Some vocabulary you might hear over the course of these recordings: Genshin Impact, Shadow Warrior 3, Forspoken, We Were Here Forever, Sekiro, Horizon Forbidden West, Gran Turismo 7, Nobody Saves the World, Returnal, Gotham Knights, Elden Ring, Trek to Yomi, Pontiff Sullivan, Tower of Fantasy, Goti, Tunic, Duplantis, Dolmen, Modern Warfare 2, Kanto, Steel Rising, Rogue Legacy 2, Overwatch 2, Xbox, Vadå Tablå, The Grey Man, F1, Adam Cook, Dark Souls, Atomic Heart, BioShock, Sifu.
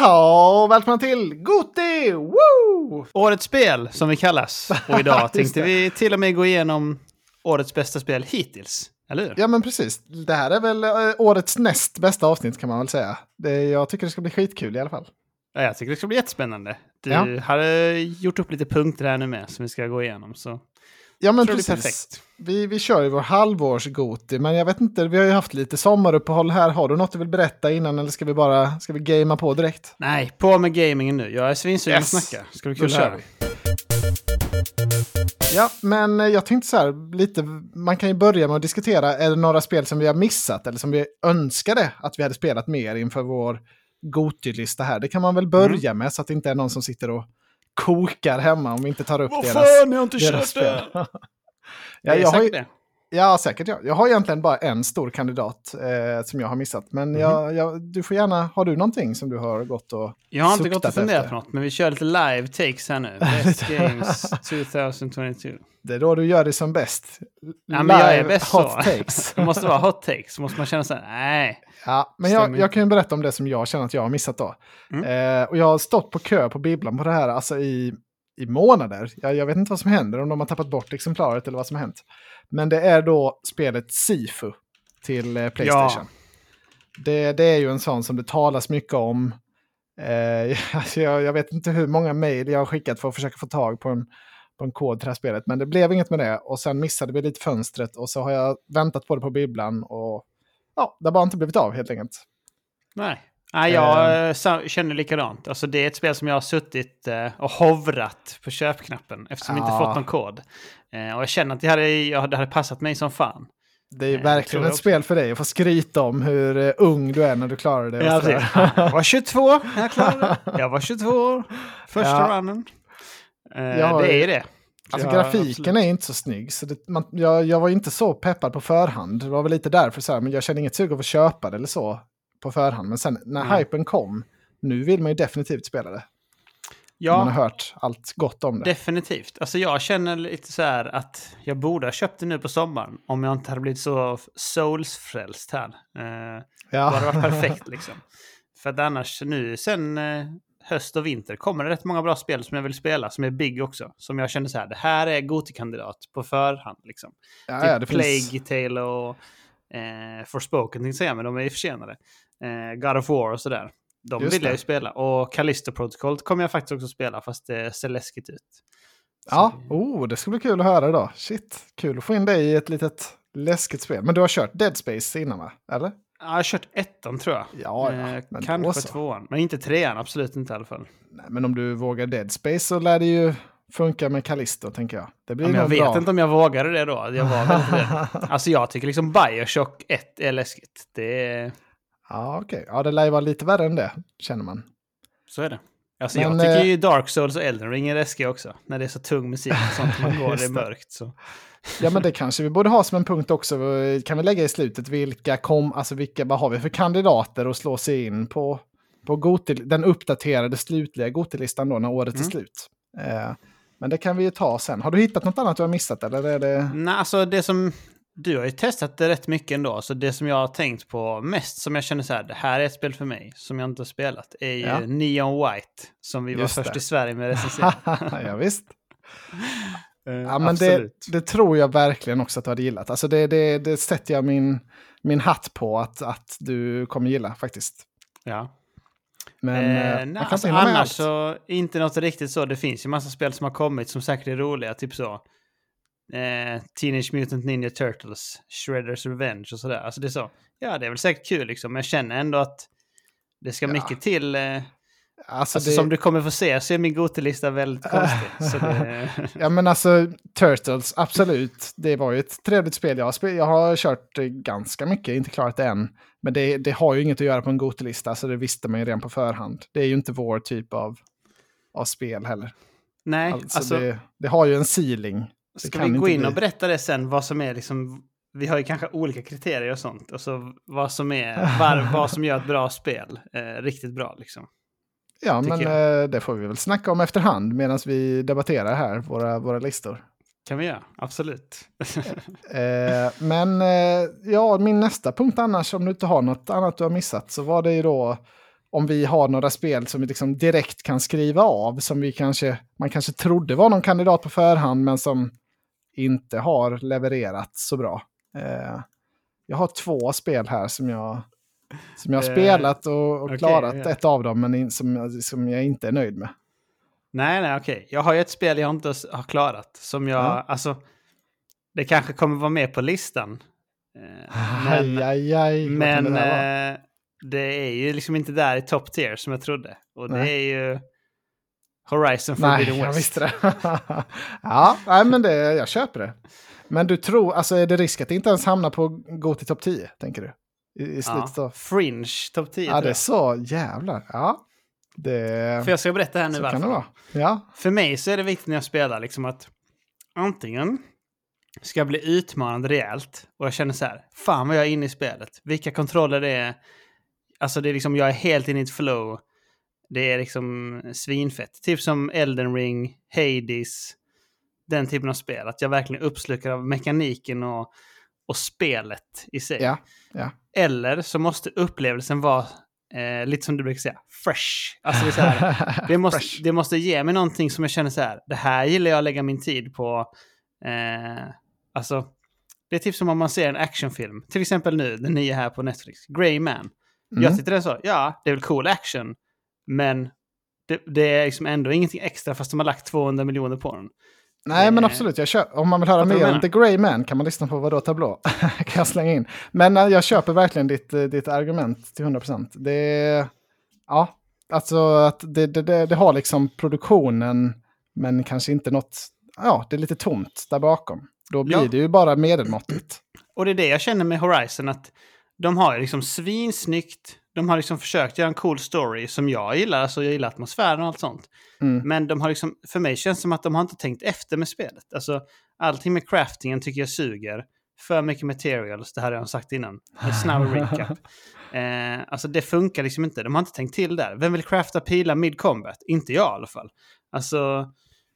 Jaha, välkomna till Goti! Woo! Årets spel som vi kallas. Och idag tänkte vi till och med gå igenom årets bästa spel hittills, eller hur? Ja men precis, det här är väl årets näst bästa avsnitt kan man väl säga. Jag tycker det ska bli skitkul i alla fall. Ja, jag tycker det ska bli jättespännande. Du hade gjort upp lite punkter här nu med som vi ska gå igenom så... Ja men precis, vi kör ju vår halvårs Goti, men jag vet inte, vi har ju haft lite sommaruppehåll här, har du något du vill berätta innan eller ska vi gamea på direkt? Nej, på med gamingen nu, jag är svinsugen att snacka, ska vi kul köra? Ja, men jag tänkte så här, lite, man kan ju börja med att diskutera, är det några spel som vi har missat eller som vi önskade att vi hade spelat mer inför vår Goti-lista här, det kan man väl börja med så att det inte är någon som sitter och kokar hemma om vi inte tar upp deras spel. Ja, säkert. Jag har egentligen bara en stor kandidat som jag har missat. Men du får gärna, har du någonting som du har gått och suktat efter? Jag har inte gått och funderat på något, men vi kör lite live takes här nu. Best Games 2022. Det är då du gör det som bäst. Ja, men jag är bäst hot så. Takes. Det måste vara hot takes. Måste man känna så här, nej. Ja, men jag kan ju berätta om det som jag känner att jag har missat då. Och jag har stått på kö på bibblan på det här alltså i månader. Jag vet inte vad som händer, om de har tappat bort exemplaret eller vad som har hänt. Men det är då spelet Sifu till PlayStation. Ja. Det är ju en sån som det talas mycket om. Jag vet inte hur många mejl jag har skickat för att försöka få tag på en kod till det här spelet. Men det blev inget med det. Och sen missade vi lite fönstret. Och så har jag väntat på det på bibblan. Och ja, det har bara inte blivit av helt enkelt. Nej, jag känner likadant. Alltså, det är ett spel som jag har suttit och hovrat på köpknappen eftersom jag inte fått någon kod. Och jag känner att det hade passat mig som fan. Det är verkligen ett spel för dig att få skryta om hur ung du är när du klarar det. Ja, jag var 22 när jag klarade det. Jag var 22 år. Första runnen. Det är det. Alltså grafiken är inte så snygg. Så jag var inte så peppad på förhand. Det var väl lite därför så här, men jag kände inget sug av att köpa det eller så. På förhand, men sen när hypen kom, nu vill man ju definitivt spela det. Ja, man har hört allt gott om det. Definitivt. Alltså jag känner lite så här att jag borde ha köpt det nu på sommaren om jag inte hade blivit så Souls-frälst här. Det hade varit perfekt liksom. För att annars nu, sen höst och vinter kommer det rätt många bra spel som jag vill spela, som är big också. Som jag känner så här, det här är Goti-kandidat på förhand liksom. Ja, typ det Plague Tale och Forspoken, tänkte jag säga, men de är ju försenade. God of War och sådär. De vill jag ju spela. Och Callisto Protocol kommer jag faktiskt också spela, fast det ser läskigt ut. Så det skulle bli kul att höra då. Shit, kul att få in dig i ett litet läskigt spel. Men du har kört Dead Space innan va? Eller? Ja, jag har kört ettan tror jag. Ja, kanske tvåan. Men inte trean, absolut inte i alla fall. Nej, men om du vågar Dead Space så lär det ju funkar med Callisto, tänker jag. Det blir jag vet inte om jag vågade det då. Jag vågade det. Alltså jag tycker liksom BioShock 1 är läskigt. Det är... Ja, okej. Okay. Ja, det lär ju vara lite värre än det, känner man. Så är det. Alltså, men, jag tycker ju Dark Souls och Elden Ring är läskiga också. När det är så tung musik och sånt man går, det är mörkt. Så. Ja, men det kanske vi borde ha som en punkt också. Kan vi lägga i slutet vad har vi för kandidater att slå sig in på den uppdaterade slutliga Goti-listan då när året är slut. Men det kan vi ju ta sen. Har du hittat något annat du har missat? Eller är det... Nej, alltså det som... Du har ju testat det rätt mycket ändå, så det som jag har tänkt på mest, som jag känner så här, det här är ett spel för mig, som jag inte har spelat, är ju Neon White, som vi var först i Sverige med recensera. Ja, visst. Ja, men det tror jag verkligen också att du hade gillat. Alltså det sätter jag min hatt på att du kommer gilla, faktiskt. Ja. Men alltså, annars så, inte något riktigt så. Det finns ju massa spel som har kommit som säkert är roliga, typ så. Teenage Mutant Ninja Turtles: Shredder's Revenge och sådär. Alltså det är så. Ja, det är väl säkert kul liksom, men jag känner ändå att det ska mycket till. Alltså som du kommer få se så är min Goti-lista väldigt konstig. Så det... Ja, men alltså Turtles, absolut. Det var ju ett trevligt spel. Jag har kört ganska mycket, inte klarat det än. Men det har ju inget att göra på en Goti-lista, så det visste man ju redan på förhand. Det är ju inte vår typ av spel heller. Nej, alltså... Det har ju en ceiling. Ska vi gå in och berätta det sen, vad som är liksom, vi har ju kanske olika kriterier och sånt, och så vad som gör ett bra spel, riktigt bra liksom. Ja, men det får vi väl snacka om efterhand medan vi debatterar här, våra listor. Kan vi göra, absolut. Men min nästa punkt annars, om du inte har något annat du har missat, så var det ju då om vi har några spel som vi liksom direkt kan skriva av, som vi kanske, man kanske trodde var någon kandidat på förhand men som inte har levererat så bra. Jag har två spel här som jag har spelat och klarat ett av dem, men som jag inte är nöjd med. Nej, okej. Jag har ju ett spel jag inte har klarat som jag, alltså det kanske kommer vara med på listan. Men det är ju liksom inte där i top tier som jag trodde. Och det är ju Horizon Forbidden West. Nej, jag visste det. Nej, men det, jag köper det. Men du tror, alltså är det risk att det inte ens hamnar på gå till topp 10, tänker du? I slutet av Fringe topp 10. Ja, det är så jävlar. Ja. Det... För jag ska berätta här nu så varför. Kan det vara. Ja. För mig så är det viktigt när jag spelar liksom att antingen ska jag bli utmanande rejält och jag känner så här, fan vad jag är inne i spelet. Vilka kontroller det är. Alltså det är liksom, jag är helt inne i ett flow. Det är liksom svinfett. Typ som Elden Ring, Hades, den typen av spel. Att jag verkligen uppslukar av mekaniken och spelet i sig. Ja, ja. Eller så måste upplevelsen vara lite som du brukar säga, fresh. Alltså det är så här, det måste ge mig någonting som jag känner så här, det här gillar jag att lägga min tid på. Alltså det är typ som om man ser en actionfilm. Till exempel nu, den nya här på Netflix, Grey Man. Jag tyckte det så, ja, det är väl cool action. Men det är liksom ändå ingenting extra fast de har lagt 200 miljoner på den. Nej, men absolut. Jag köper, om man vill höra mer om The Grey Man kan man lyssna på Vadå Tablå? Kan jag slänga in. Men jag köper verkligen ditt argument till 100%. Det, ja, alltså att det har liksom produktionen men kanske inte något, ja, det är lite tomt där bakom. Då blir det ju bara medelmåttigt. Och det är det jag känner med Horizon, att de har liksom svinsnyggt, de har liksom försökt göra en cool story som jag gillar, alltså jag gillar atmosfären och allt sånt. Men de har liksom, för mig känns det som att de har inte tänkt efter med spelet. Alltså allting med craftingen tycker jag suger. För mycket materials, det här har jag sagt innan. En snabb recap. Alltså det funkar liksom inte, de har inte tänkt till där. Vem vill crafta pilar mid-combat? Inte jag i alla fall. Alltså,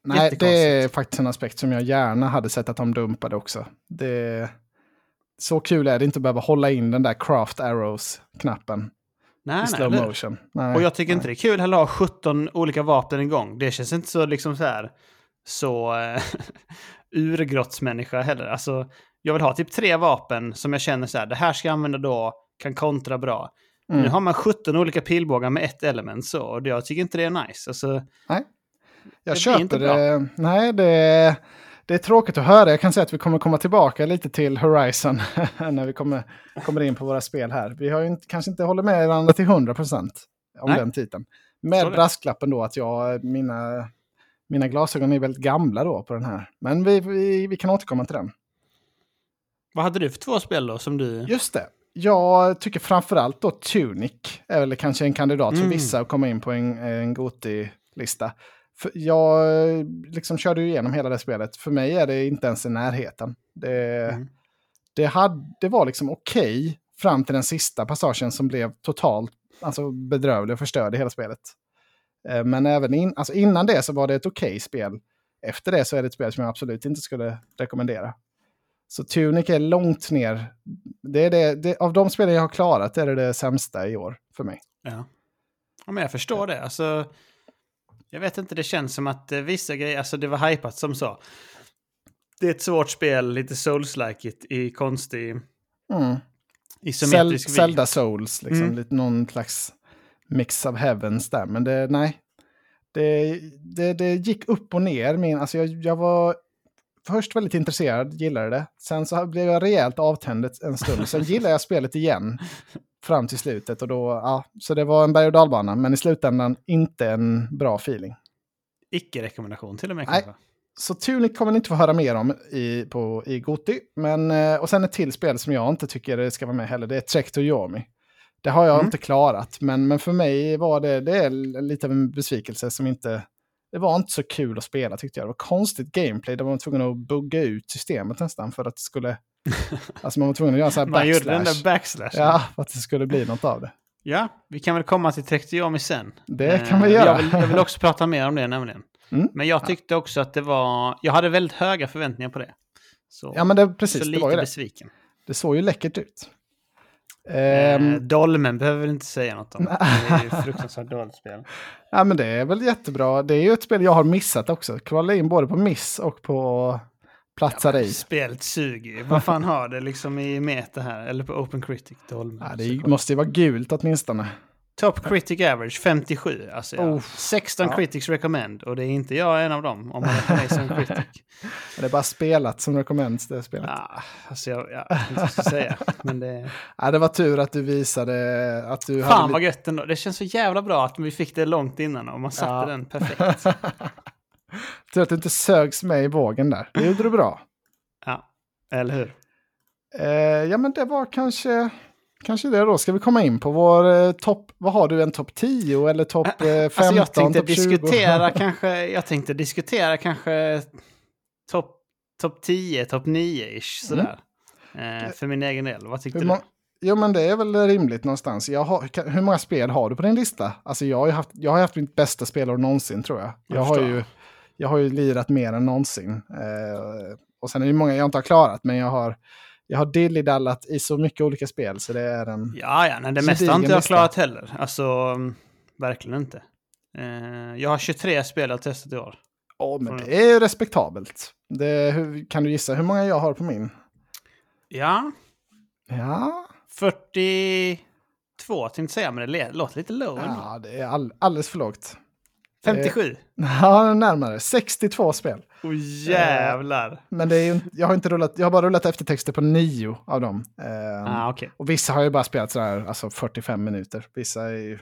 nej, det är faktiskt en aspekt som jag gärna hade sett att de dumpade också. Det... Så kul är det inte att behöva hålla in den där craft arrows-knappen i slow motion. Nej, och jag tycker inte det är kul att ha 17 olika vapen en gång. Det känns inte så liksom så här så urgrottsmänniska heller. Alltså, jag vill ha typ 3 vapen som jag känner så här, det här ska jag använda då, kan kontra bra. Nu har man 17 olika pilbågar med ett element så, och jag tycker inte det är nice. Alltså, nej, jag köper det. Nej, det är tråkigt att höra. Jag kan säga att vi kommer komma tillbaka lite till Horizon när vi kommer in på våra spel här. Vi har ju kanske inte håller med varandra till 100% om den titeln. Med brasklappen då att mina glasögon är väldigt gamla då på den här. Men vi kan återkomma till den. Vad hade du för 2 spel då som du... Just det. Jag tycker framförallt då Tunic är väl kanske en kandidat för vissa att komma in på en GOTY-lista. Jag liksom körde ju igenom hela det spelet. För mig är det inte ens i närheten. Det var liksom okej fram till den sista passagen som blev totalt alltså bedrövlig och förstörde hela spelet. Men även alltså innan det så var det ett okej spel. Efter det så är det ett spel som jag absolut inte skulle rekommendera. Så Tunic är långt ner. Av de spel jag har klarat är det sämsta i år för mig. Ja, men jag förstår det. Alltså... Jag vet inte, det känns som att vissa grejer, alltså det var hypat som så. Det är ett svårt spel, lite souls-like i konstig, i symmetrisk vid. Zelda souls, liksom, lite någon slags mix of heavens där. Men det, nej, det gick upp och ner. Alltså jag var först väldigt intresserad, gillade det. Sen så blev jag rejält avtändet en stund. Sen gillade jag spelet igen fram till slutet och då, så det var en berg- och dalbana, men i slutändan inte en bra feeling. Icke-rekommendation till och med kanske. Nej. Så Tunic kommer ni inte få höra mer om i GOTY, men och sen ett till spel som jag inte tycker ska vara med heller, det är Trek to Yomi. Det har jag inte klarat, men för mig var det är lite av en besvikelse som inte, det var inte så kul att spela tyckte jag. Det var konstigt gameplay, där man var tvungen att bugga ut systemet nästan för att det skulle alltså man var tvungen att göra så här backslash. Man gjorde den där backslashen. Ja, för att det skulle bli något av det. Ja, vi kan väl komma till Trek to Yomi sen. Det kan vi göra. Jag vill också prata mer om det nämligen. Men jag tyckte också att det var... Jag hade väldigt höga förväntningar på det. Så, men det var ju besviken. Det såg ju läckert ut. Dolmen behöver inte säga något om. Det är ju fruktansvärt dåligt spel. Ja, men det är väl jättebra. Det är ju ett spel jag har missat också. Kvala in både på miss och på platsar i. Spelet suger. Vad fan har det liksom i meta här? Eller på Open Critic Dolmen? Ja, det måste ju vara gult åtminstone. Top Critic Average 57. Alltså, ja. 16 Critics Recommend. Och det är inte jag en av dem om man är mig som critic. Det är bara spelat som recommends det spelet. Ja, alltså jag inte ska säga. Men det... Ja, det var tur att du visade att du fan hade... vad gött ändå. Det känns så jävla bra att vi fick det långt innan och man satte den perfekt. Tror att du inte sögs med i vågen där. Det gjorde du bra. Ja, eller hur? Ja, men det var kanske det då. Ska vi komma in på vår topp... Vad har du? En topp 10 eller topp 15? Alltså jag tänkte topp 20. Jag tänkte diskutera kanske topp 10, topp 9-ish. Sådär. För min egen del. Vad tyckte du? Jo, men det är väl rimligt någonstans. Hur många spel har du på din lista? Alltså jag har haft mitt bästa spelår någonsin, tror jag. Jag har ju lirat mer än någonsin. Och sen är det många jag inte har klarat, men jag har dillidallat i så mycket olika spel, så det är en... Ja, men det mesta har inte jag klarat heller. Alltså, verkligen inte. Jag har 23 spel att testa i år. Ja, men det är respektabelt. Kan du gissa hur många jag har på min? Ja. 42, tänkte säga, men det låter lite low. Ja, det är alldeles för lågt. 57? Ja, närmare. 62 spel. Åh, jävlar. Men det är ju, jag har bara rullat eftertexter på 9 av dem. Okay. Och vissa har ju bara spelat sådär, alltså 45 minuter. Vissa är ju...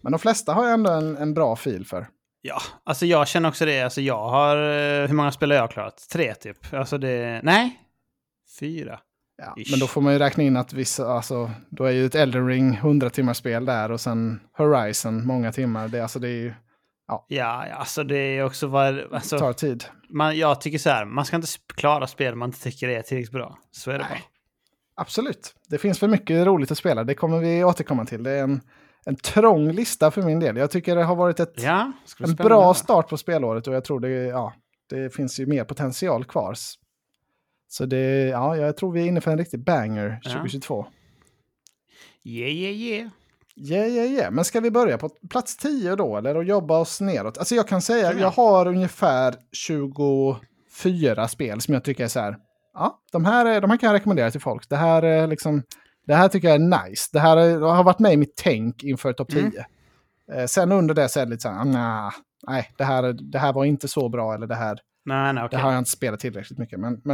Men de flesta har ju ändå en bra fil för. Ja, alltså jag känner också det. Alltså jag har... Hur många spel har jag klarat? 3 typ. Alltså det... Nej? 4. Ja, men då får man ju räkna in att vissa, alltså, då är ju ett Elden Ring 100 timmars spel där och sen Horizon många timmar. Det är ju... Ja, alltså det är också alltså, tar tid. Jag tycker så här, man ska inte klara spel man inte tycker det är tillräckligt bra. Så är det bara. Absolut. Det finns för mycket roligt att spela. Det kommer vi återkomma till. Det är en trång lista för min del. Jag tycker det har varit en bra start på spelåret och jag tror det finns ju mer potential kvar. Så jag tror vi är inne för en riktig banger 2022. Yeah. Men ska vi börja på plats 10 då, eller och jobba oss neråt? Alltså jag kan säga att jag har ungefär 24 spel som jag tycker är så här, de här kan jag rekommendera till folk. Det här är liksom, det här tycker jag är nice. Det här har varit med i mitt tänk inför topp 10. Sen under det så är det lite så här, det här var inte så bra, eller det här. Nej, okay. Det har jag inte spelat tillräckligt mycket, men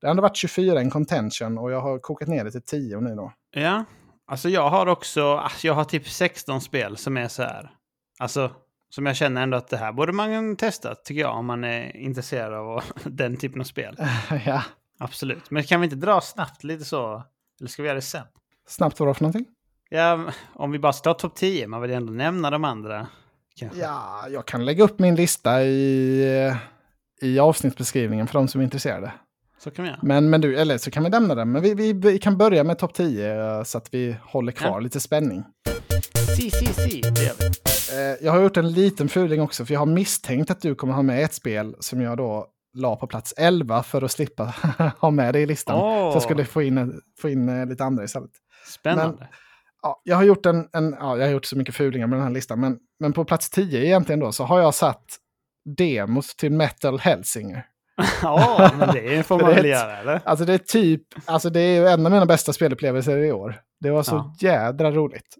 det har ändå varit 24 en contention och jag har kokat ner det till 10 nu då. Ja. Alltså jag har typ 16 spel som är så här. Alltså som jag känner ändå att det här borde man testa, tycker jag, om man är intresserad av den typen av spel. Ja. Absolut. Men kan vi inte dra snabbt lite så? Eller ska vi göra det sen? Snabbt var det för någonting? Ja, om vi bara står topp 10, man vill ändå nämna de andra. Kanske. Ja, jag kan lägga upp min lista i avsnittsbeskrivningen för de som är intresserade. Så kan vi göra. Men du, eller så kan vi lämna den. Men vi kan börja med topp 10 så att vi håller kvar lite spänning. Det gör vi. Jag har gjort en liten fuling också, för jag har misstänkt att du kommer ha med ett spel som jag då la på plats 11 för att slippa ha med det i listan. Så jag skulle få in lite andra istället. Spännande. Men, jag har gjort så mycket fulingar med den här listan. Men på plats 10 egentligen då så har jag satt demos till Metal Hellsinger. Ja, men det får man väl göra, eller? Alltså det är ju en av mina bästa spelupplevelser i år. Det var så jädra roligt.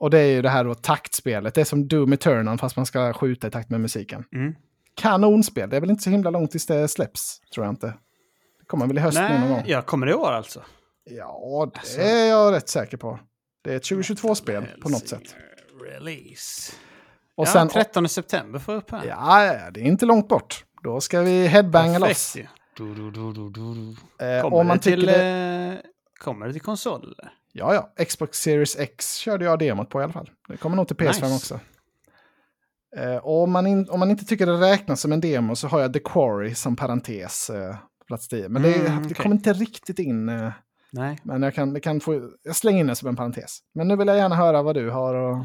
Och det är ju det här då taktspelet. Det är som Doom Eternal fast man ska skjuta i takt med musiken. Kanonspel, det är väl inte så himla långt tills det släpps, tror jag inte. Det kommer väl i höst någon gång. Jag kommer i år alltså. Ja, det är jag rätt säker på. Det är ett 2022-spel på något sätt. Release. Och sen 13 september får jag upp här. Ja, det är inte långt bort. Då ska vi headbanga loss. Kommer det till konsol? Ja. Xbox Series X körde jag demot på i alla fall. Det kommer nog till PS5 också. Om man inte tycker det räknas som en demo så har jag The Quarry som parentes på plats 10. Men det kommer inte riktigt in. Nej. Men jag slänger in det som en parentes. Men nu vill jag gärna höra vad du har och...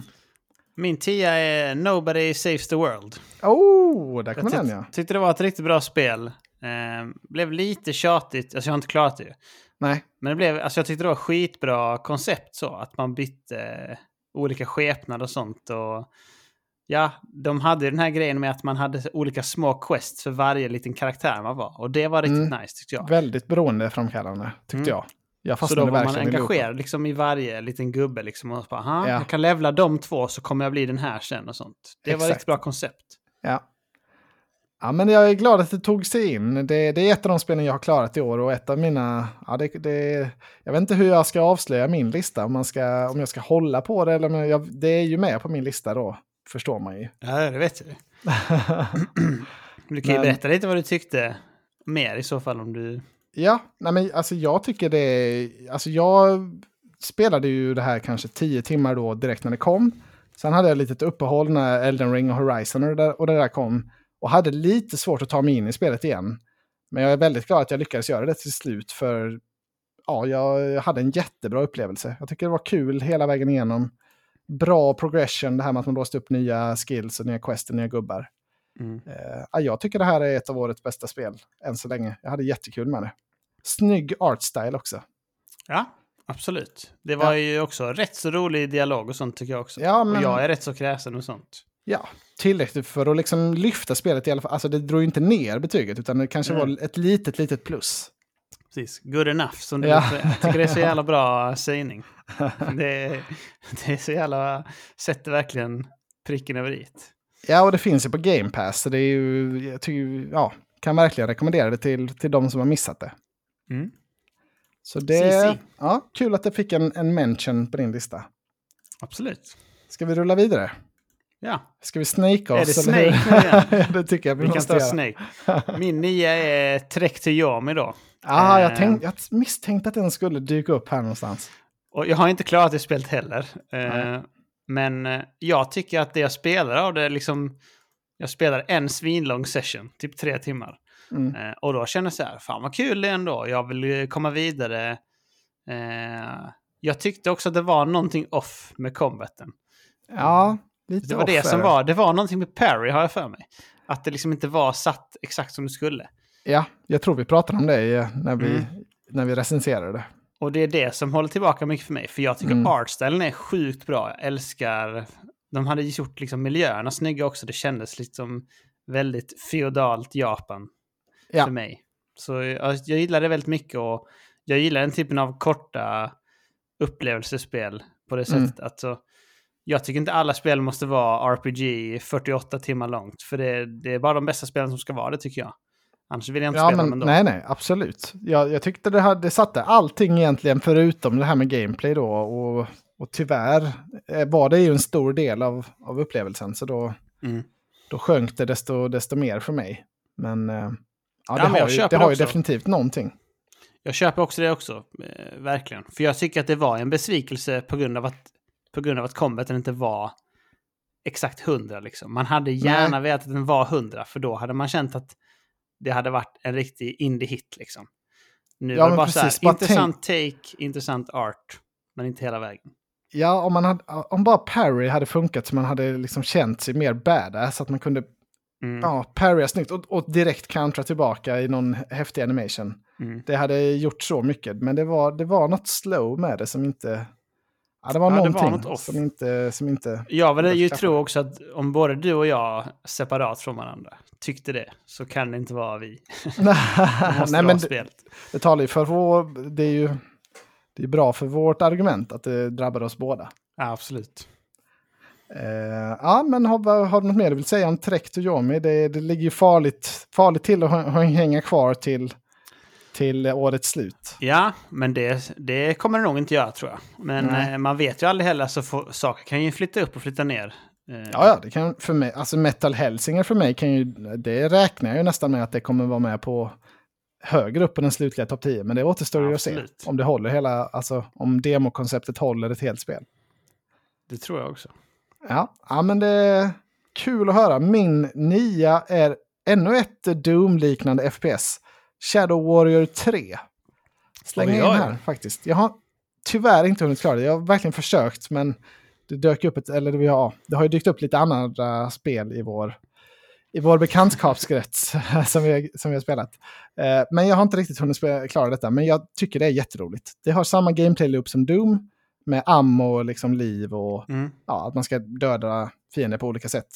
Min 10 är Nobody Saves the World. Där kommer den, ja. Tyckte det var ett riktigt bra spel. Blev lite tjatigt, alltså jag har inte klarat det ju. Nej. Men det blev, alltså jag tyckte det var skitbra koncept så, att man bytte olika skepnader och sånt och ja, de hade ju den här grejen med att man hade olika små quests för varje liten karaktär man var. Och det var riktigt nice tyckte jag. Väldigt beroendeframkallande tyckte jag. Så då var man engagerad liksom, i varje liten gubbe liksom, och bara, jag kan levla de två så kommer jag bli den här sen och sånt. Det var riktigt bra koncept. Ja. Ja, men jag är glad att det tog sig in. Det är ett av de spelen jag har klarat i år och ett av mina... Ja, jag vet inte hur jag ska avslöja min lista. Om jag ska hålla på det. Eller, men det är ju med på min lista då, förstår man ju. Ja, det vet du. Du kan ju berätta lite vad du tyckte mer i så fall om du... Ja, nej, men alltså jag tycker det... Alltså jag spelade ju det här kanske 10 timmar då direkt när det kom. Sen hade jag lite uppehåll när Elden Ring och Horizon och det där kom. Och hade lite svårt att ta mig in i spelet igen. Men jag är väldigt glad att jag lyckades göra det till slut. För ja, jag hade en jättebra upplevelse. Jag tycker det var kul hela vägen igenom. Bra progression. Det här med att man låste upp nya skills och nya quests och nya gubbar. Jag tycker det här är ett av årets bästa spel. Än så länge. Jag hade jättekul med det. Snygg artstyle också. Ja, absolut. Det var ju också rätt så rolig dialog och sånt tycker jag också. Ja, men... Och jag är rätt så kräsen och sånt. Ja, tillräckligt för att liksom lyfta spelet i alla fall. Alltså det drog ju inte ner betyget utan det kanske var ett litet plus. Precis, good enough som du tycker det är så jävla bra sägning. Det är så jävla, sätter verkligen pricken över dit. Ja, och det finns ju på Game Pass så det är ju, jag tycker, kan verkligen rekommendera det till de som har missat det. Mm. Så det, kul att det fick en mention på din lista. Absolut. Ska vi rulla vidare? Ja. Ska vi snake oss? Är det snake? Det tycker jag vi måste göra. Snake. Min nya är Trek to Yomi då. Jag misstänkte att den skulle dyka upp här någonstans. Och jag har inte klarat det spelet heller. Men jag tycker att det jag spelar av det är liksom... Jag spelar en svinlång session, typ 3 timmar. Och då känner jag så här, fan vad kul det är ändå. Jag vill komma vidare. Jag tyckte också att det var någonting off med combaten. Ja... Det var det som var. Det var någonting med parry har jag för mig. Att det liksom inte var satt exakt som det skulle. Ja, jag tror vi pratade om det när vi recenserade det. Och det är det som håller tillbaka mycket för mig. För jag tycker artstylen är sjukt bra. Jag älskar... De hade gjort liksom miljöerna snygga också. Det kändes liksom väldigt feodalt Japan för mig. Så jag gillar det väldigt mycket. Och jag gillar den typen av korta upplevelsespel på det sättet. Alltså... Jag tycker inte alla spel måste vara RPG 48 timmar långt. För det är bara de bästa spelen som ska vara det tycker jag. Annars vill jag inte spela dem ändå. Nej, absolut. Jag tyckte det satte allting egentligen förutom det här med gameplay då. Och tyvärr var det ju en stor del av upplevelsen. Så då sjönk det desto mer för mig. Men det har ju definitivt någonting. Jag köper också det också. Verkligen. För jag tycker att det var en besvikelse på grund av att combaten inte var exakt 100 liksom. Man hade gärna vetat att den var 100 för då hade man känt att det hade varit en riktig indie-hit liksom. Nu var det bara precis, så här, intressant take, intressant art, men inte hela vägen. Ja, om bara parry hade funkat så man hade liksom känt sig mer badass så att man kunde parrya snyggt och direkt countra tillbaka i någon häftig animation. Det hade gjort så mycket, men det var något slow med det som inte... Ja, det var någonting var som inte... Ja, men det är ju tro också att om både du och jag separat från varandra tyckte det, så kan det inte vara vi. Nej, men det talar ju för vår... Det är bra för vårt argument att det drabbar oss båda. Ja, absolut. Men har du något mer du vill säga om Trek to Yomi? Det ligger ju farligt till att hänga kvar till årets slut. Ja, men det kommer det nog inte göra, tror jag. Men man vet ju aldrig heller, så saker kan ju flytta upp och flytta ner. Ja, det kan för mig, alltså Metal Hellsinger för mig kan ju, det räknar jag ju nästan med att det kommer vara med på högre upp än den slutliga topp 10, men det återstår ju att se om det håller hela, alltså om demokonceptet håller ett helt spel. Det tror jag också. Ja, men det är kul att höra. Min 9 är ännu ett Doom-liknande FPS. Shadow Warrior 3. Slänger in här faktiskt. Jag har tyvärr inte hunnit klara det. Jag har verkligen försökt, men det har dykt upp lite andra spel i vår i vår bekantskapskrets som vi har spelat. Men jag har inte riktigt hunnit klara detta, men jag tycker det är jätteroligt. Det har samma gameplay-loop som Doom med ammo och liksom liv och att man ska döda fiender på olika sätt.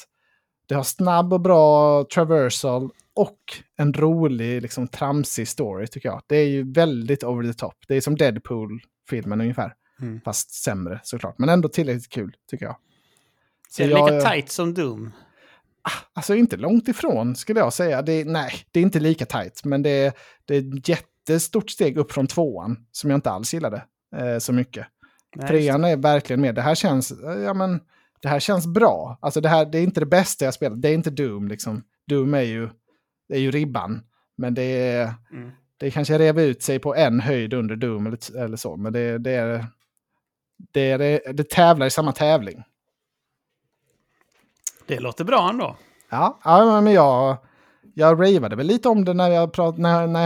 Det har snabb och bra traversal och en rolig liksom tramsig story tycker jag. Det är ju väldigt over the top. Det är som Deadpool-filmen ungefär. Fast sämre såklart. Men ändå tillräckligt kul tycker jag. Så är det lika tight som Doom? Alltså inte långt ifrån skulle jag säga. Det är inte lika tight. Men det är ett jättestort steg upp från tvåan. Som jag inte alls gillade så mycket. Nej, trean är verkligen med. Det här känns bra. Alltså det är inte det bästa jag spelat. Det är inte Doom liksom. Doom är ju ribban. Men det kanske rev ut sig på en höjd under Doom eller så. Men det tävlar i samma tävling. Det låter bra ändå. Ja men jag ravade väl lite om det när jag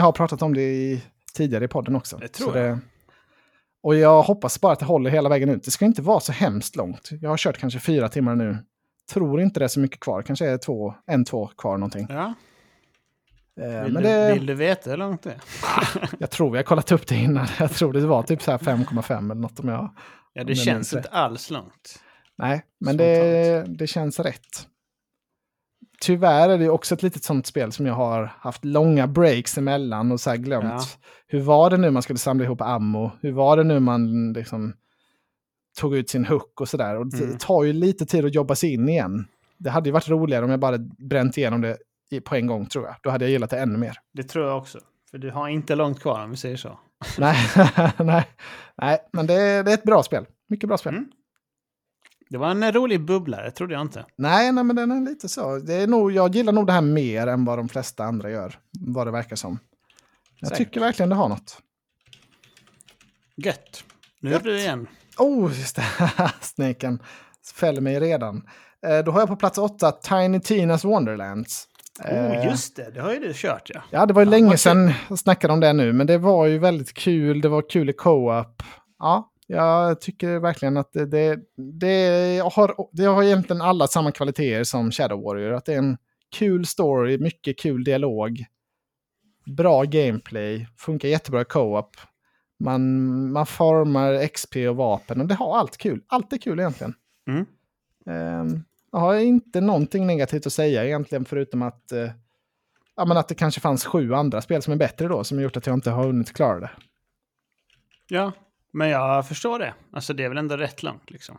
har pratat om det tidigare i podden också. Det tror jag. Och jag hoppas bara att det håller hela vägen ut. Det ska inte vara så hemskt långt. Jag har kört kanske 4 timmar nu. Tror inte det är så mycket kvar. Kanske är 2 kvar någonting. Ja. Vill du veta hur långt det är? Jag tror jag har kollat upp det innan. Jag tror det var typ så här 5,5 eller något om jag... Ja, det känns inte alls långt. Nej, men det känns rätt. Tyvärr är det också ett litet sånt spel som jag har haft långa breaks emellan och så här glömt. Ja. Hur var det nu man skulle samla ihop ammo? Hur var det nu man liksom tog ut sin hook och sådär? Och det tar ju lite tid att jobba sig in igen. Det hade ju varit roligare om jag bara bränt igenom det på en gång tror jag. Då hade jag gillat det ännu mer. Det tror jag också. För du har inte långt kvar om vi säger så. Nej, men det är ett bra spel. Mycket bra spel. Mm. Det var en rolig bubblare, trodde jag inte. Nej, men den är lite så. Jag gillar nog det här mer än vad de flesta andra gör. Vad det verkar som. Jag tycker verkligen det har något. Gött. Nu gör du det igen. Just det. Snaken fäller mig redan. Då har jag på plats 8 Tiny Tina's Wonderlands. Just det. Det har ju du kört, ja. Ja, det var ju länge sedan jag snackade om det nu. Men det var ju väldigt kul. Det var kul i co-op. Ja. Jag tycker verkligen att det har egentligen alla samma kvaliteter som Shadow Warrior. Att det är en kul story, mycket kul dialog, bra gameplay, funkar jättebra i co-op. Man farmar XP och vapen och det har allt kul. Allt är kul egentligen. Jag har inte någonting negativt att säga egentligen förutom att, att det kanske fanns 7 andra spel som är bättre då som har gjort att jag inte har hunnit klara det. Ja. Men jag förstår det. Alltså det är väl ändå rätt långt liksom.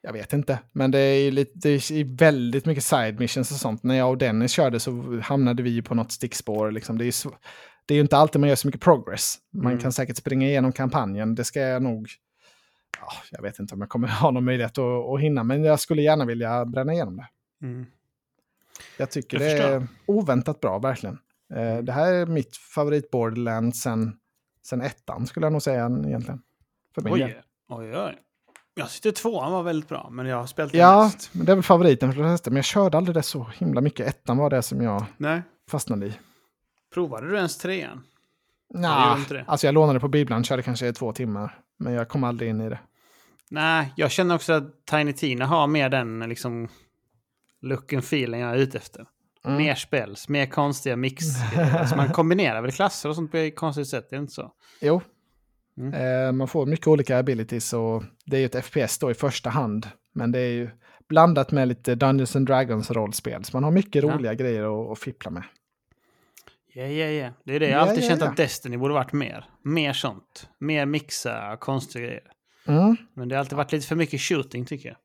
Jag vet inte. Men det är väldigt mycket side missions och sånt. När jag och Dennis körde så hamnade vi på något stickspår. Liksom. Det är ju inte alltid man gör så mycket progress. Man kan säkert springa igenom kampanjen. Det ska jag nog... jag vet inte om jag kommer ha någon möjlighet att hinna. Men jag skulle gärna vilja bränna igenom det. Jag tycker det är oväntat bra, verkligen. Det här är mitt favorit Borderlands sen 1:an skulle jag nog säga egentligen. För min del. Oj. Jag tyckte 2:an var väldigt bra, men jag har spelat den mest. Ja, det är väl favoriten för det mesta, men jag körde aldrig det så himla mycket. 1:an var det som jag fastnade i. Provade du ens 3:an? Nej, alltså jag lånade på bibblan, körde kanske 2 timmar, men jag kom aldrig in i det. Nej, jag känner också att Tiny Tina har mer den liksom look and feeling jag är ute efter. Mer spels, mer konstiga mix. Alltså man kombinerar väl klasser och sånt på ett konstigt sätt, det är inte så? Jo. Man får mycket olika abilities och det är ju ett FPS då i första hand. Men det är ju blandat med lite Dungeons and Dragons rollspel. Så man har mycket roliga grejer att fippla med. Ja. Det är det. Jag har alltid känt att Destiny borde varit mer. Mer sånt. Mer mixa, konstiga grejer. Men det har alltid varit lite för mycket shooting tycker jag.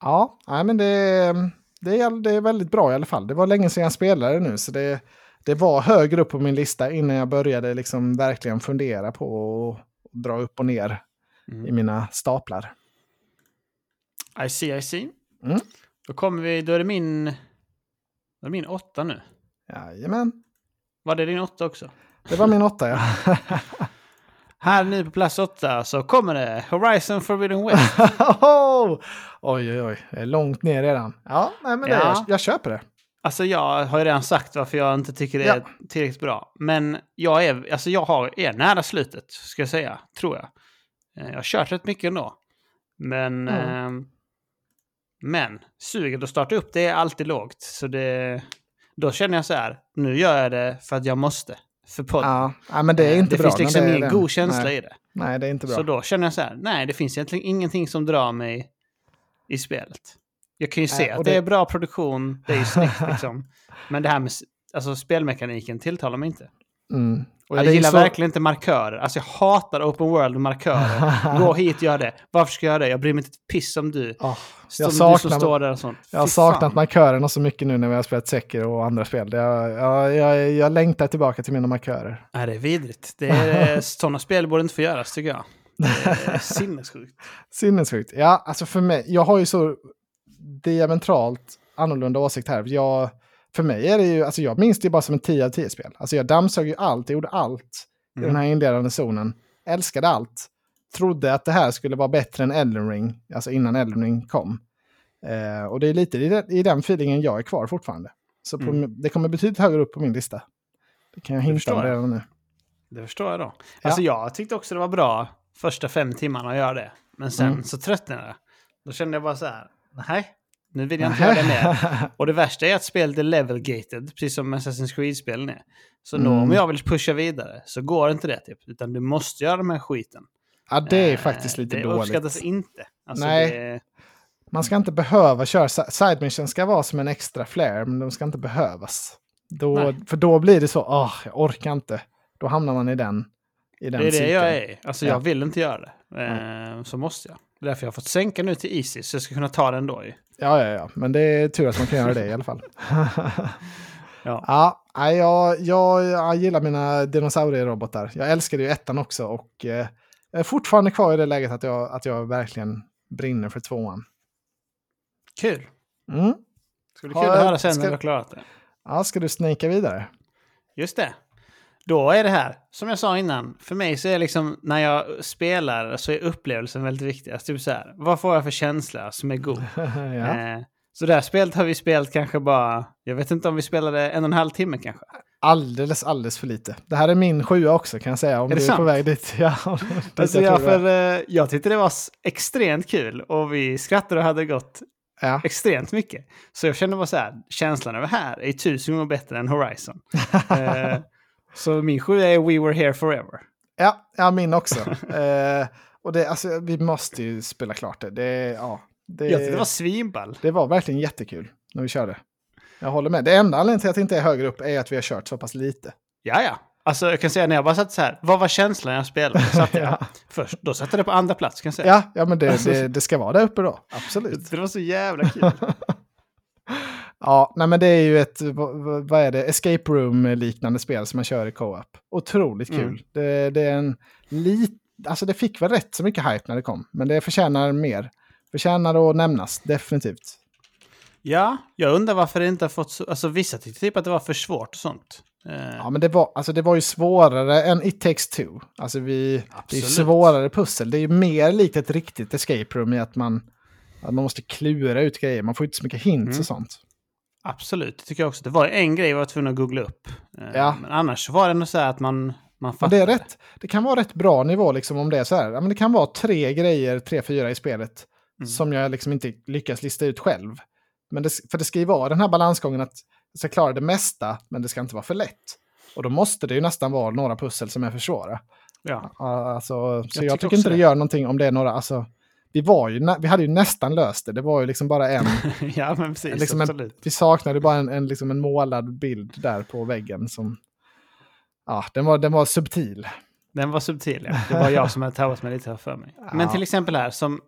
Ja, nej, men det är väldigt bra i alla fall. Det var länge sedan jag spelade nu så det var högre upp på min lista innan jag började liksom verkligen fundera på att dra upp och ner i mina staplar. I see. Då är det min 8 nu. Jajamän. Var det din 8 också? Det var min 8, ja. Här nu på plats 8 så kommer det Horizon Forbidden West. Oj. Det är långt ner redan. Ja, nej, men jag köper det. Alltså jag har ju redan sagt varför jag inte tycker det är tillräckligt bra. Men jag är nära slutet, ska jag säga, tror jag. Jag har kört rätt mycket ändå. Men Men suget att starta upp, det är alltid lågt. Så det, då känner jag så här, nu gör jag det för att jag måste. För podden. Ja, men det är inte det bra. Finns liksom det finns ingen god känsla i det. Nej, det är inte bra. Så då känner jag så här, nej, det finns egentligen ingenting som drar mig i spelet. Jag kan ju se att det är bra produktion, det är ju snyggt liksom. Men det här med alltså, spelmekaniken tilltalar mig inte. Mm. Och jag gillar verkligen inte markörer. Alltså jag hatar open world markörer. Gå hit, gör det. Varför ska jag göra det? Jag bryr mig inte ett piss som du. Oh, jag har saknat markörerna så mycket nu när vi har spelat Sekiro och andra spel. Jag längtar tillbaka till mina markörer. Nej, det är vidrigt. Det är, sådana spel borde inte få göras tycker jag. Det är sinnessjukt. Sinnessjukt. Ja, alltså för mig. Jag har ju så diametralt annorlunda åsikt här. För mig är det ju, alltså jag minns det bara som en 10 av 10 spel. Alltså jag dammsög ju allt, jag gjorde allt i den här inledande zonen. Älskade allt. Trodde att det här skulle vara bättre än Elden Ring, alltså innan Elden Ring kom. Och det är lite i den feelingen jag är kvar fortfarande. Så det kommer betydligt högre upp på min lista. Det kan jag hinta om redan nu. Det förstår jag då. Alltså jag tyckte också det var bra första 5 timmarna att göra det. Men sen så tröttnade jag. Då kände jag bara så här, nej. Nu vill jag inte göra det mer. Och det värsta är att spelet är level-gated. Precis som Assassin's Creed-spelen är. Så om jag vill pusha vidare så går inte det typ. Utan du måste göra den här skiten. Ja, det är faktiskt lite dåligt. Det uppskattas inte. Alltså, nej. Man ska inte behöva köra. Side mission ska vara som en extra flare. Men de ska inte behövas. För då blir det så, jag orkar inte. Då hamnar man i den det är cykeln. Det jag är. Alltså jag vill inte göra det. Så måste jag. Därför jag har fått sänka nu till easy. Så jag ska kunna ta den då ju. Ja. Men det är tur att man kan göra det i alla fall. Jag gillar mina dinosaurierobotar. Jag älskade ju 1:an också. Och jag är fortfarande kvar i det läget att jag verkligen brinner för 2:an. Kul. Skulle kul att höra sen när du har klarat det. Ja, ska du snika vidare? Just det. Då är det här, som jag sa innan, för mig så är liksom, när jag spelar så är upplevelsen väldigt viktig. Alltså typ så här, vad får jag för känsla som är god? Så det här spelet har vi spelat kanske bara, jag vet inte om vi spelade 1,5 timme kanske. Alldeles för lite. Det här är min 7:a också kan jag säga, om är du sant? Är på väg dit. Alltså jag tyckte det var extremt kul och vi skrattade och hade gått extremt mycket. Så jag kände bara så här, känslan över här är 1000 gånger bättre än Horizon. Så min 7 är We Were Here Forever. Ja min också. Och det, alltså, vi måste ju spela klart det. Jag tyckte det var svinball. Det var verkligen jättekul när vi körde. Jag håller med. Det enda anledningen till att det inte är högre upp är att vi har kört så pass lite. Ja. Alltså jag kan säga när jag bara satt så här, vad var känslan jag spelade? Först, då satte det på andra plats kan jag säga. Ja men det ska vara där uppe då. Absolut. Det var så jävla kul. Ja, nej men det är ju ett, vad är det, escape room-liknande spel som man kör i co-op. Otroligt kul. Det är en alltså det fick väl rätt så mycket hype när det kom. Men det förtjänar mer. Förtjänar att nämnas, definitivt. Ja, jag undrar varför det inte har fått alltså vissa typ att det var för svårt och sånt. Ja, men det var ju svårare än It Takes Two. Alltså det är svårare pussel. Det är ju mer likt ett riktigt escape room i att man måste klura ut grejer. Man får inte så mycket hints och sånt. Absolut, det tycker jag också. Det var en grej jag var tvungen att googla upp. Men annars var det nog så här att man fattade. Men det är rätt. Det kan vara rätt bra nivå liksom om det är så här. Men det kan vara 3 grejer, 3-4 i spelet som jag liksom inte lyckas lista ut själv. Men för det ska ju vara den här balansgången att jag ska klara det mesta, men det ska inte vara för lätt. Och då måste det ju nästan vara några pussel som är för svåra. Ja. Alltså, så jag tycker inte det gör någonting om det är några... Alltså, vi hade ju nästan löst det. Det var ju liksom bara en... ja, men precis. Liksom vi saknade bara en målad bild där på väggen som... Ja, den var subtil. Den var subtil, ja. Det var jag som hade tagit mig lite här för mig. Ja. Men till exempel här, som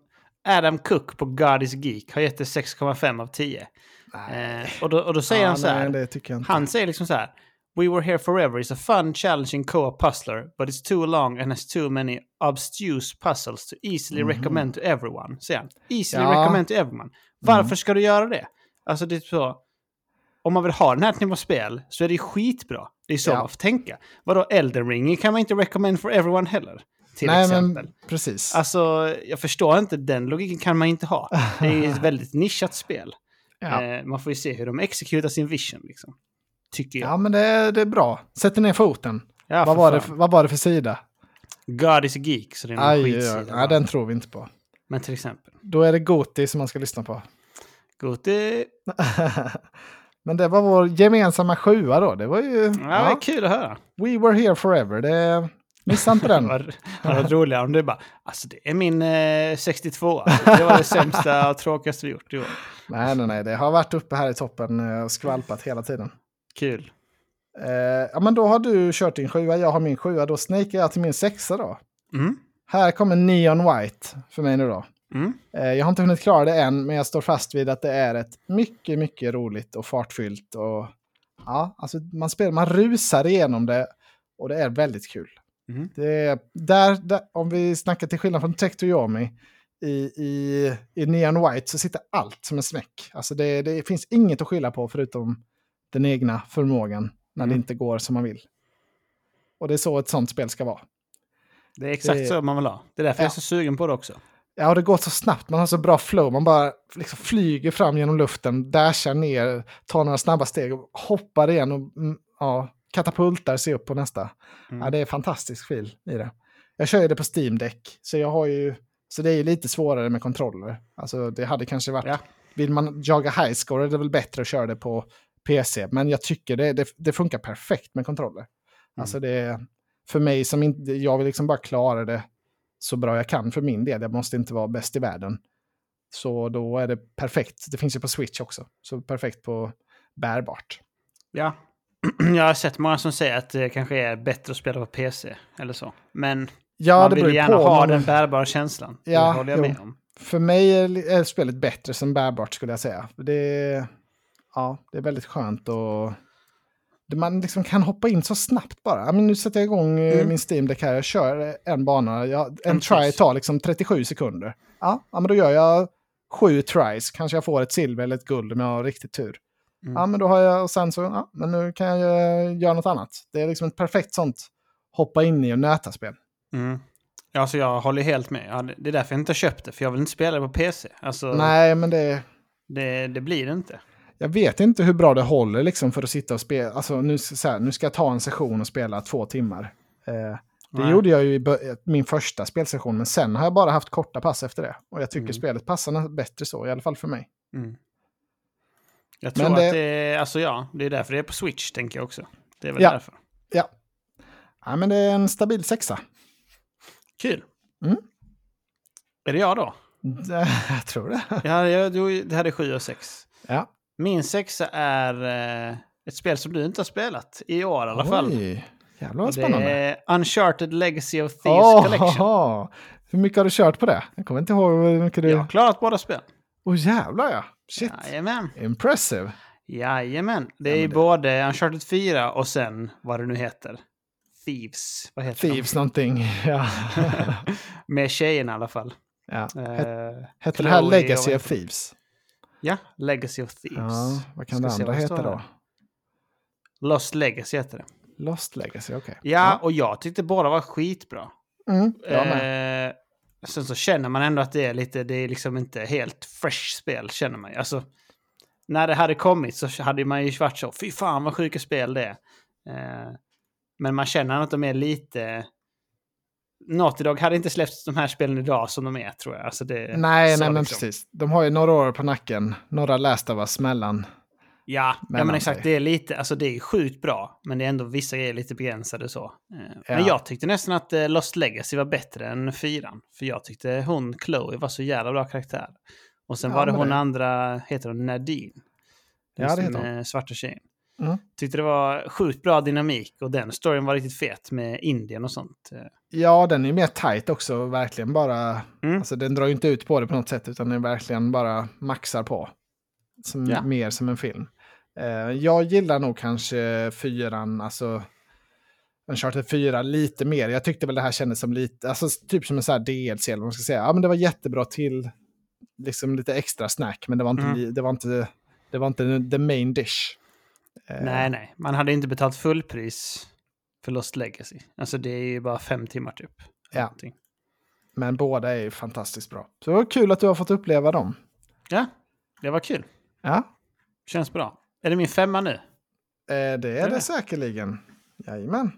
Adam Cook på God is Geek har gett det 6,5 av 10. Och då säger han så här... Nej, det tycker jag inte. Han säger liksom så här... We Were Here Forever is a fun, challenging co-op puzzler, but it's too long and has too many obtuse puzzles to easily recommend to everyone. Sen, easily recommend to everyone. Varför ska du göra det? Alltså det är så, om man vill ha den här typen av spel så är det skitbra. Det är så man får tänka. Vadå, Elden Ring kan man inte recommend for everyone heller, till exempel. Men, precis. Alltså, jag förstår inte, den logiken kan man inte ha. Det är ett väldigt nischat spel. Ja. Man får ju se hur de exekutar sin vision liksom. Tycker jag. Ja, men det är bra. Sätter ner foten. Ja, vad var det för sida? God is Geek, så det är en skitsida. Nej, den tror vi inte på. Men till exempel. Då är det Goti som man ska lyssna på. Gotti! Men det var vår gemensamma 7:a då. Det var ju... Ja, ja. Det är kul att höra. We Were Here Forever. Det... Missa inte den. det var roligare om du bara, alltså det är min 62. Det var det sämsta och tråkigaste vi gjort i år. Nej. Det har varit uppe här i toppen och skvalpat hela tiden. Kul. Ja, men då har du kört din 7:a, jag har min 7:a. Då snikar jag till min 6:a då. Mm. Här kommer Neon White för mig nu då. Mm. Jag har inte hunnit klara det än, men jag står fast vid att det är ett mycket, mycket roligt och fartfyllt. Och, ja, alltså man rusar igenom det och det är väldigt kul. Mm. Det, där, om vi snackar till skillnad från Trek to Yomi i Neon White så sitter allt som en smäck. Alltså det finns inget att skylla på förutom den egna förmågan när det inte går som man vill. Och det är så ett sånt spel ska vara. Det är exakt så man vill ha. Det är därför jag är så sugen på det också. Ja, och det går så snabbt. Man har så bra flow. Man bara liksom flyger fram genom luften, dashar ner, tar några snabba steg och hoppar igen och katapultar sig upp på nästa. Mm. Ja, det är en fantastisk fil i det. Jag kör ju det på Steam Deck, så det är ju lite svårare med kontroller. Alltså det hade kanske varit... Ja. Vill man jaga highscore är det väl bättre att köra det på PC. Men jag tycker det funkar perfekt med kontroller. Mm. Alltså det... För mig som inte... Jag vill liksom bara klara det så bra jag kan för min del. Jag måste inte vara bäst i världen. Så då är det perfekt. Det finns ju på Switch också. Så perfekt på bärbart. Ja. Jag har sett många som säger att det kanske är bättre att spela på PC eller så. Men man vill gärna ha den bärbara känslan. Ja, det håller jag med om. För mig är spelet bättre som bärbart skulle jag säga. Det är väldigt skönt och man liksom kan hoppa in så snabbt bara. Men nu sätter jag igång min Steam Deck här. Jag kör en bana. En try tar liksom 37 sekunder. Ja, men då gör jag 7 tries. Kanske jag får ett silver eller ett guld om jag har riktigt tur. Mm. Ja, men då har jag, och sen så, ja, men nu kan jag göra något annat. Det är liksom ett perfekt sånt hoppa in i och nöta spel. Mm. Ja, så jag håller helt med. Ja, det är därför jag inte köpt det, för jag vill inte spela det på PC. Alltså, nej, men det blir det inte. Jag vet inte hur bra det håller liksom för att sitta och spela. Alltså nu ska jag ta en session och spela 2 timmar. Det gjorde jag ju i min första spelsession, men sen har jag bara haft korta pass efter det. Och jag tycker spelet passar bättre så, i alla fall för mig. Mm. Jag tror att det är därför det är på Switch, tänker jag också. Det är väl därför. Ja. Ja, men det är en stabil 6:a. Kul. Mm. Är det jag då? Jag tror det. Det här är 7 och 6. Ja. Min 6:a är ett spel som du inte har spelat i år i alla fall. Jävlar vad spännande. Det är Uncharted Legacy of Thieves Collection. Hur mycket har du kört på det? Jag kommer inte ihåg hur mycket du... Jag har klarat båda spel. Jävlar ja. Shit. Jajamän. Impressive. Jajamän. Det är ju både Uncharted 4 och sen vad det nu heter. Thieves. Vad heter Thieves någonting. Ja. Med tjejerna i alla fall. Ja. Heter det här Legacy of Thieves? Ja, Legacy of Thieves. Ja, vad kan det andra heta då? Lost Legacy heter det. Lost Legacy, okej. Ja, och jag tyckte båda var skitbra. Mm, jag med. Sen så känner man ändå att det är liksom inte helt fresh spel, känner man ju. Alltså, när det hade kommit så hade man ju varit så, fy fan vad sjuka spel det är. Men man känner att de är lite... Naughty Dog hade inte släppt de här spelen idag som de är, tror jag. Alltså det, nej, men precis. De har ju några år på nacken. Några lästa var smällan. Ja, men exakt. Det är lite, alltså det är sjukt bra. Men det är ändå vissa grejer lite begränsade så. Ja. Men jag tyckte nästan att Lost Legacy var bättre än 4. För jag tyckte hon, Chloe, var så jävla bra karaktär. Och sen var det hon andra, heter hon Nadine. Det heter hon. Svarta tjejen. Mm. Tyckte det var sjukt bra dynamik. Och den storyn var riktigt fet med Indien och sånt. Ja, den är mer tight också. Verkligen bara... Mm. Alltså den drar ju inte ut på det på något sätt. Utan den verkligen bara maxar på. Mer som en film. Jag gillar nog kanske 4, alltså Uncharted 4 lite mer. Jag tyckte väl det här kändes som lite, alltså typ som en så här DLC eller vad man ska säga. Ja, men det var jättebra till liksom lite extra snack, men det var inte det var inte the main dish. Nej, man hade inte betalt fullpris för Lost Legacy. Alltså det är ju bara 5 timmar typ. Ja. Någonting. Men båda är ju fantastiskt bra. Så det var kul att du har fått uppleva dem. Ja, det var kul. Ja. Känns bra. Är det min 5:a nu? Det är det säkerligen.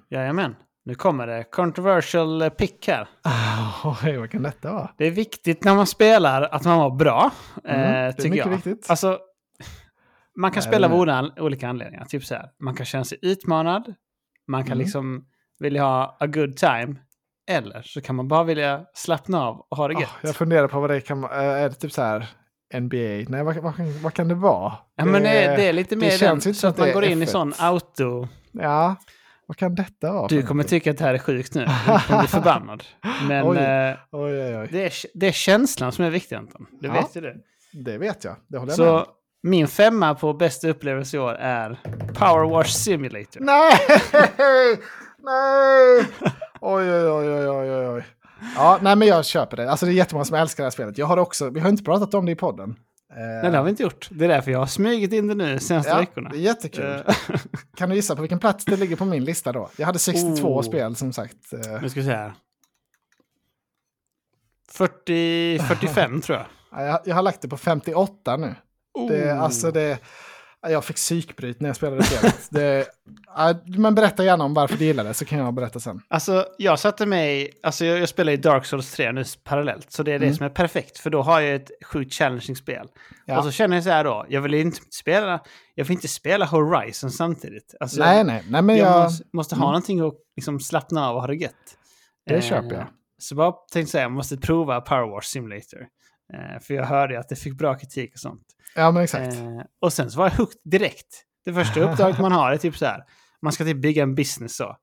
Jajamän. Nu kommer det. Controversial pick här. Oj, vad kan detta vara? Det är viktigt när man spelar att man var bra. Det är mycket viktigt. Alltså, man kan spela av olika anledningar. Typ så här. Man kan känna sig utmanad. Man kan liksom vilja ha a good time. Eller så kan man bara vilja slappna av och ha det gött. Jag funderar på vad det kan vara. Är det typ så här NBA? Nej, vad kan det vara? Ja, men det är lite mer den, så att man går in i sån auto. Ja. Vad kan detta vara? Du kommer tycka att det här är sjukt nu. Du blir förbannad. Men oj. Det är känslan som är viktig, Anton. Du vet ju det. Det vet jag. Det håller jag med om. Min 5:a på bästa upplevelse i år är Powerwash Simulator. Nej! Oj. Ja, nej, men jag köper det. Alltså, det är jättemånga som älskar det här spelet. Jag har också, vi har inte pratat om det i podden. Nej, det har vi inte gjort. Det är därför jag har smugit in det nu senaste veckorna. Det är jättekul. Kan du gissa på vilken plats det ligger på min lista då? Jag hade 62 spel, som sagt. Nu ska vi se här. 45 tror jag. Jag har lagt det på 58 nu. Jag fick psykbryt när jag spelade spelet. Men berätta gärna om varför du gillade det, så kan jag berätta sen. Alltså, jag satte mig... Alltså, jag spelar i Dark Souls 3 nu parallellt. Så det är det som är perfekt. För då har jag ett sjukt challenging spel. Ja. Och så känner jag så här då. Jag vill inte spela Horizon samtidigt. Alltså, nej, men jag måste ha någonting att liksom slappna av och ha det gött. Det köper jag. Så bara tänkte säga, jag måste prova Powerwash Simulator. För jag hörde att det fick bra kritik och sånt. Ja, men exakt. Och sen så var jag hooked direkt. Det första uppdraget man har är typ så här. Man ska typ bygga en business så.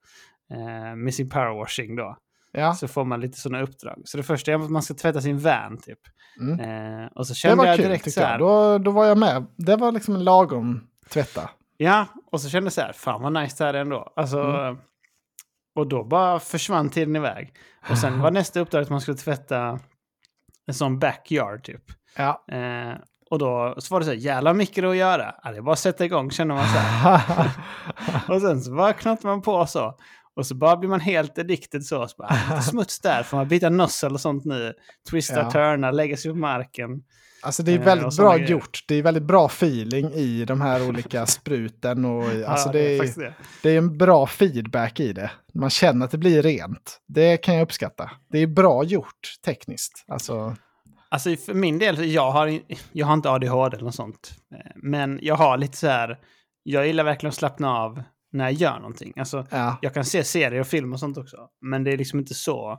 Med sin powerwashing då. Ja. Så får man lite sådana uppdrag. Så det första är att man ska tvätta sin van typ. Och så kände jag direkt kul, så här. Då var jag med. Det var liksom en lagom tvätta. Ja, och så kände jag så här. Fan vad nice det här är ändå. Alltså... Och då bara försvann tiden iväg. Och sen var nästa uppdrag att man skulle tvätta... En sån backyard typ. Ja. Och då så var det så här, jävla mycket att göra. Det är bara att sätta igång, känner man så här. Och sen så bara knattar man på så. Och så bara blir man helt addicted så. Så bara, smuts där, får man byta nossel och sånt nu. Twista, turna, lägga sig på marken. Alltså det är väldigt bra gjort. Det är väldigt bra feeling i de här olika spruten. Och i, alltså det är en bra feedback i det. Man känner att det blir rent. Det kan jag uppskatta. Det är bra gjort tekniskt. Alltså för min del, jag har inte ADHD eller något sånt. Men jag har lite så här, jag gillar verkligen att slappna av när jag gör någonting. Alltså jag kan se serier och film och sånt också. Men det är liksom inte så.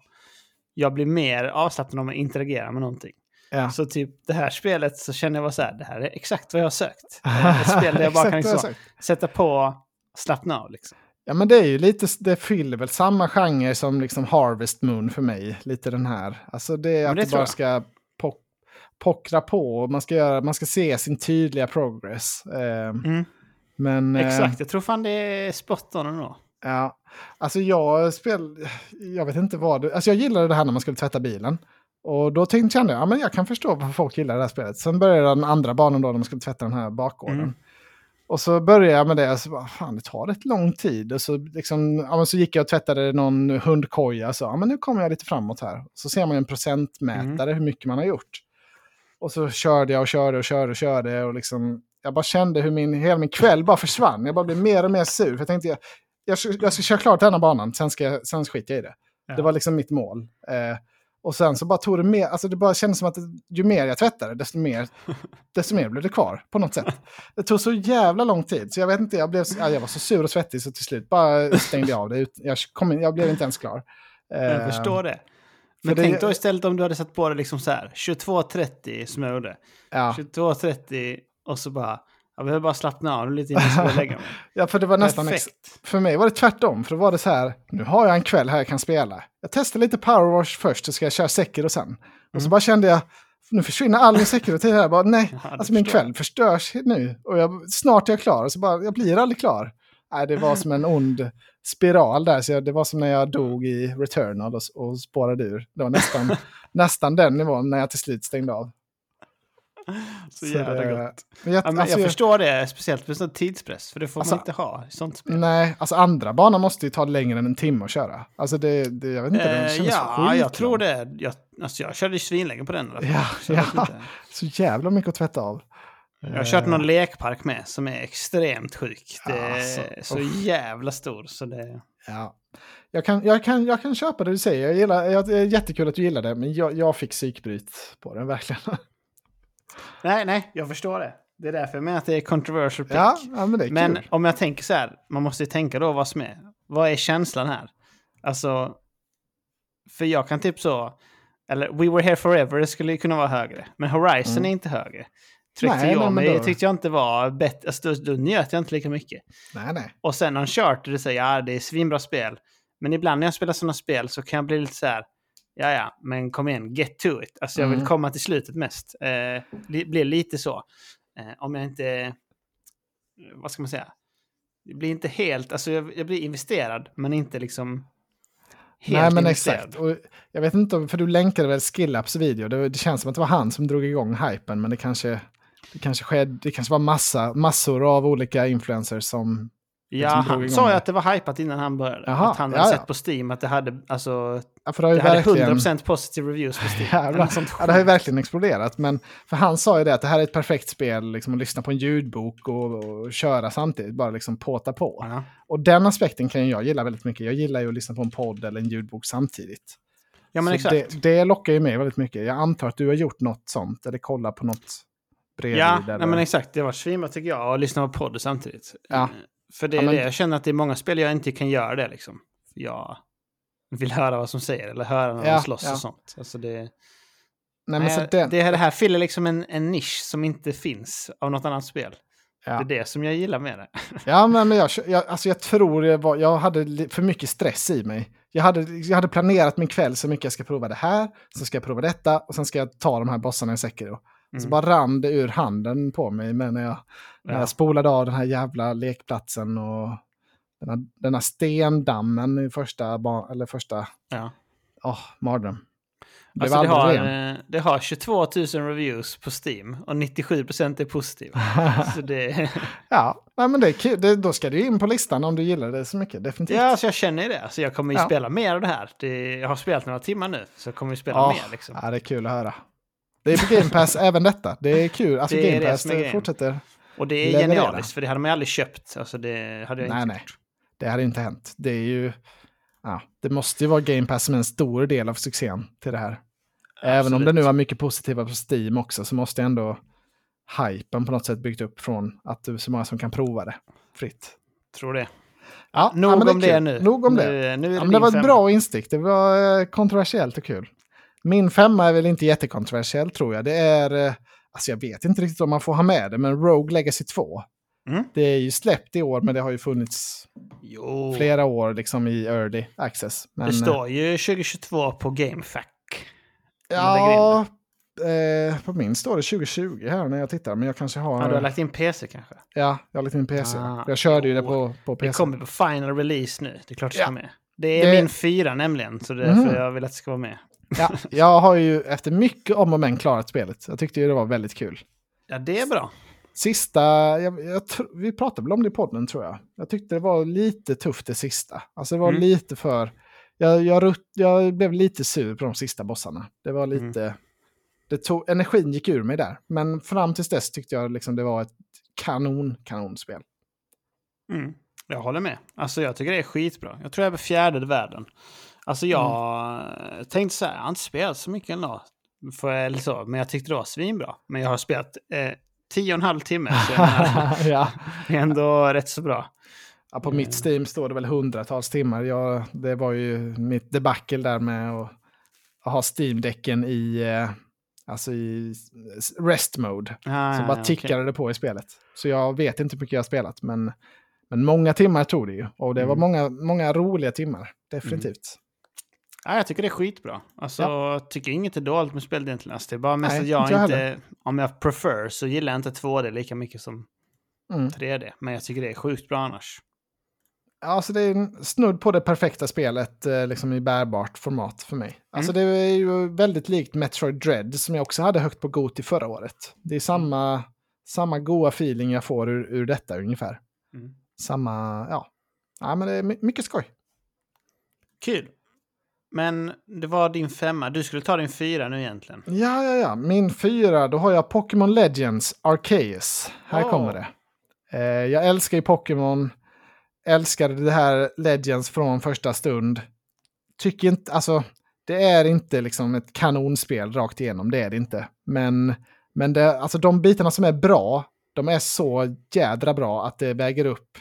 Jag blir mer avslappnad om jag interagerar med någonting. Ja. Så typ det här spelet så känner jag bara så här, det här är exakt vad jag har sökt. Ett spel där jag bara kan liksom sätta på, slappna av liksom. Ja, men det är ju lite, det fyller väl samma genre som liksom Harvest Moon för mig. Lite den här. Alltså det är att du bara ska pockra på och man ska se sin tydliga progress. Men, exakt, jag tror fan det är spot on ändå. Ja, alltså jag vet inte vad det... Alltså jag gillade det här när man skulle tvätta bilen. Och då kände jag, men jag kan förstå varför folk gillar det här spelet. Sen började den andra banan då, när man skulle tvätta den här bakgården. Och så började jag med det, och så bara, fan det tar rätt lång tid. Och så, liksom, så gick jag och tvättade någon hundkoja, så men nu kommer jag lite framåt här. Så ser man en procentmätare, hur mycket man har gjort. Och så körde jag och körde. Och liksom, jag bara kände hur hela min kväll bara försvann. Jag bara blev mer och mer sur. För jag tänkte, jag ska köra klart den här banan, sen skiter jag i det. Ja. Det var liksom mitt mål. Och sen så bara tog det mer, alltså det bara kändes som att ju mer jag tvättade, desto mer blev det kvar på något sätt. Det tog så jävla lång tid, så jag vet inte, jag var så sur och svettig så till slut bara stängde jag av det. Jag blev inte ens klar. Jag förstår det. Men tänk då istället om du hade satt på det liksom så här, 22:30 som jag gjorde. Ja. 22:30 och så bara, jag behöver bara slappna av lite innan jag ska lägga mig. Ja, för det var nästan för mig var det tvärtom. För då var det så här, nu har jag en kväll här jag kan spela. Jag testar lite Powerwash först, så ska jag köra Sekiro sen. Och så bara kände jag, nu försvinner all min Sekiro till här. Jag bara, min kväll förstörs nu. Och snart är jag klar. Och så bara, jag blir aldrig klar. Det var som en ond spiral där. Så det var som när jag dog i Returnal och spårade ur. Det var nästan den nivån när jag till slut stängde av. Så jävla gott. Jag förstår det, speciellt med sån tidspress, för det får man inte ha i sånt spel. Nej, alltså andra banor måste ju ta längre än en timme att köra. Alltså det jag vet inte, det känns jag tror det. Jag körde svinlänge på den. Så jävla mycket att tvätta av. Jag har kört någon lekpark med som är extremt sjuk. Det är så jävla stor. Så det... Ja. Jag kan köpa det du säger. Det är jättekul att du gillar det, men jag fick psykbryt på den verkligen. Nej, jag förstår det. Det är därför jag menar att det är controversial pick. Ja, men det är kul. Om jag tänker så här, man måste ju tänka då vad som är. Vad är känslan här? Alltså, för jag kan typ så, eller We Were Here Forever skulle ju kunna vara högre. Men Horizon är inte högre. Trek to Yomi tyckte jag inte var bättre. Alltså, då njöt jag inte lika mycket. Nej. Och sen någon kört och det säger, ja det är svinbra spel. Men ibland när jag spelar sådana spel så kan jag bli lite så här, ja, men kom igen, get to it. Alltså jag vill komma till slutet mest. Blir lite så. Om jag inte, vad ska man säga? Det blir inte helt, alltså jag blir investerad men inte liksom helt. Nej, men investerad. Exakt. Och jag vet inte, för du länkade väl Skillaps video. Det känns som att det var han som drog igång hypen, men det kanske var massor av olika influencers som... Ja, han sa ju att det var hypat innan han började. Aha, att han hade sett på Steam att det hade, alltså, det hade 100% positive reviews på Steam. Det har ju verkligen exploderat. Men, för han sa ju det att det här är ett perfekt spel liksom, att lyssna på en ljudbok och köra samtidigt. Bara liksom påta på. Aha. Och den aspekten kan jag gilla väldigt mycket. Jag gillar ju att lyssna på en podd eller en ljudbok samtidigt. Ja, men exakt. Det lockar ju mig väldigt mycket. Jag antar att du har gjort något sånt eller kollar på något bredvid. Ja, eller... nej, men exakt. Det var svima tycker jag att lyssna på podd samtidigt. Ja. För det är det. Jag känner att det är många spel jag inte kan göra det liksom. Jag vill höra vad som säger eller höra när de slåss och sånt. Alltså det... Nej, men så det här fyller liksom en nisch som inte finns av något annat spel. Ja. Det är det som jag gillar med det. Ja, men jag tror jag hade för mycket stress i mig. Jag hade planerat min kväll så mycket, jag ska prova det här, så ska jag prova detta och sen ska jag ta de här bossarna i Sekiro. Mm. Så bara rann det ur handen på mig när jag spolade av den här jävla lekplatsen och den här stendammen i första mardröm. Alltså det har 22 000 reviews på Steam och 97% är positiva. Så det... Ja, men det är kul. Då ska du in på listan om du gillar det så mycket, definitivt. Ja, så jag känner det. Så jag kommer ju spela mer av det här. Jag har spelat några timmar nu, så jag kommer ju spela mer. Liksom. Ja, det är kul att höra. Det är på Game Pass även detta. Det är kul. Alltså det är Game Pass det fortsätter. Och det är genialiskt, för det hade man aldrig köpt. Alltså det hade jag inte gjort. Det hade inte hänt. Det är ju... Ja, det måste ju vara Game Pass som en stor del av succén till det här. Absolut. Även om det nu var mycket positiva på Steam också, så måste ändå hypen på något sätt byggt upp från att det är så många som kan prova det fritt. Tror det. Ja, nog om det nu. Nog om det. Det var ett bra instick. Det var kontroversiellt och kul. Min femma är väl inte jättekontroversiell, tror jag. Det är, alltså jag vet inte riktigt om man får ha med det, men Rogue Legacy 2. Mm. Det är ju släppt i år, men det har ju funnits flera år liksom i early access. Men, det står ju 2022 på GameFAQ. Ja, på min står det 2020 här när jag tittar, men jag kanske har... Ja, du har lagt in PC kanske? Ja, jag har lagt in PC. Jag körde ju det på PC. Det kommer på final release nu, det är klart det ska med. Det är min 4 nämligen, så det är därför jag vill att det ska vara med. Ja, jag har ju efter mycket om och men klarat spelet. Jag tyckte ju det var väldigt kul. Ja, det är bra. Sista, vi pratade väl om det i podden, tror jag. Jag tyckte det var lite tufft det sista. Alltså det var lite för... Jag blev lite sur på de sista bossarna. Det var lite... Energin gick ur mig där. Men fram tills dess tyckte jag liksom det var ett kanonspel. Mm. Jag håller med. Alltså jag tycker det är skitbra. Jag tror jag är fjärde i världen. Alltså jag tänkte så här, jag har inte spelat så mycket ändå. Men jag tyckte det var svinbra. Men jag har spelat 10,5 timmar. Så det är ändå rätt så bra. Ja, på mitt Steam står det väl 100-tals timmar. Det var ju mitt debacle där med att ha Steam-däcken i rest mode. Som bara tickade det på i spelet. Så jag vet inte hur mycket jag har spelat, men många timmar tog det ju. Och det var många roliga timmar, definitivt. Ja, jag tycker det är skitbra. Alltså, jag tycker inget är dåligt med spel egentligen. Alltså, det är bara mest att jag inte... Om jag prefer så gillar jag inte 2D lika mycket som 3D. Men jag tycker det är sjukt bra annars. Ja, alltså det är snudd på det perfekta spelet liksom i bärbart format för mig. Alltså det är ju väldigt likt Metroid Dread som jag också hade högt på GOTY förra året. Det är samma goa feeling jag får ur detta ungefär. Mm. Samma, men det är mycket skoj. Kul. Men det var din femma. Du skulle ta din fyra nu egentligen. Ja. Min fyra, då har jag Pokémon Legends Arceus. Här kommer det. Jag älskar ju Pokémon. Älskade det här Legends från första stund. Tycker inte, alltså det är inte liksom ett kanonspel rakt igenom, det är det inte. Men det, alltså de bitarna som är bra, de är så jädra bra att det väger upp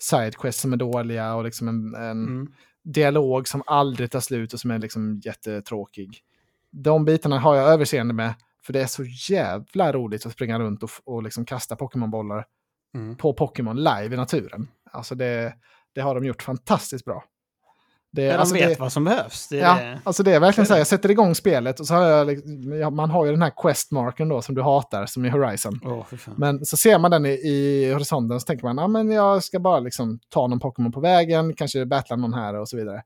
sidequests som är dåliga och liksom en dialog som aldrig tar slut och som är liksom jättetråkig. De bitarna har jag överseende med, för det är så jävla roligt att springa runt och liksom kasta Pokémonbollar på Pokémon live i naturen. Alltså det har de gjort fantastiskt bra. De vet vad som behövs. Alltså det är verkligen så här, jag sätter igång spelet och så har jag, man har ju den här questmarken då som du hatar, som i Horizon. Men så ser man den i horisonten så tänker man, men jag ska bara liksom ta någon Pokémon på vägen, kanske battla någon här och så vidare.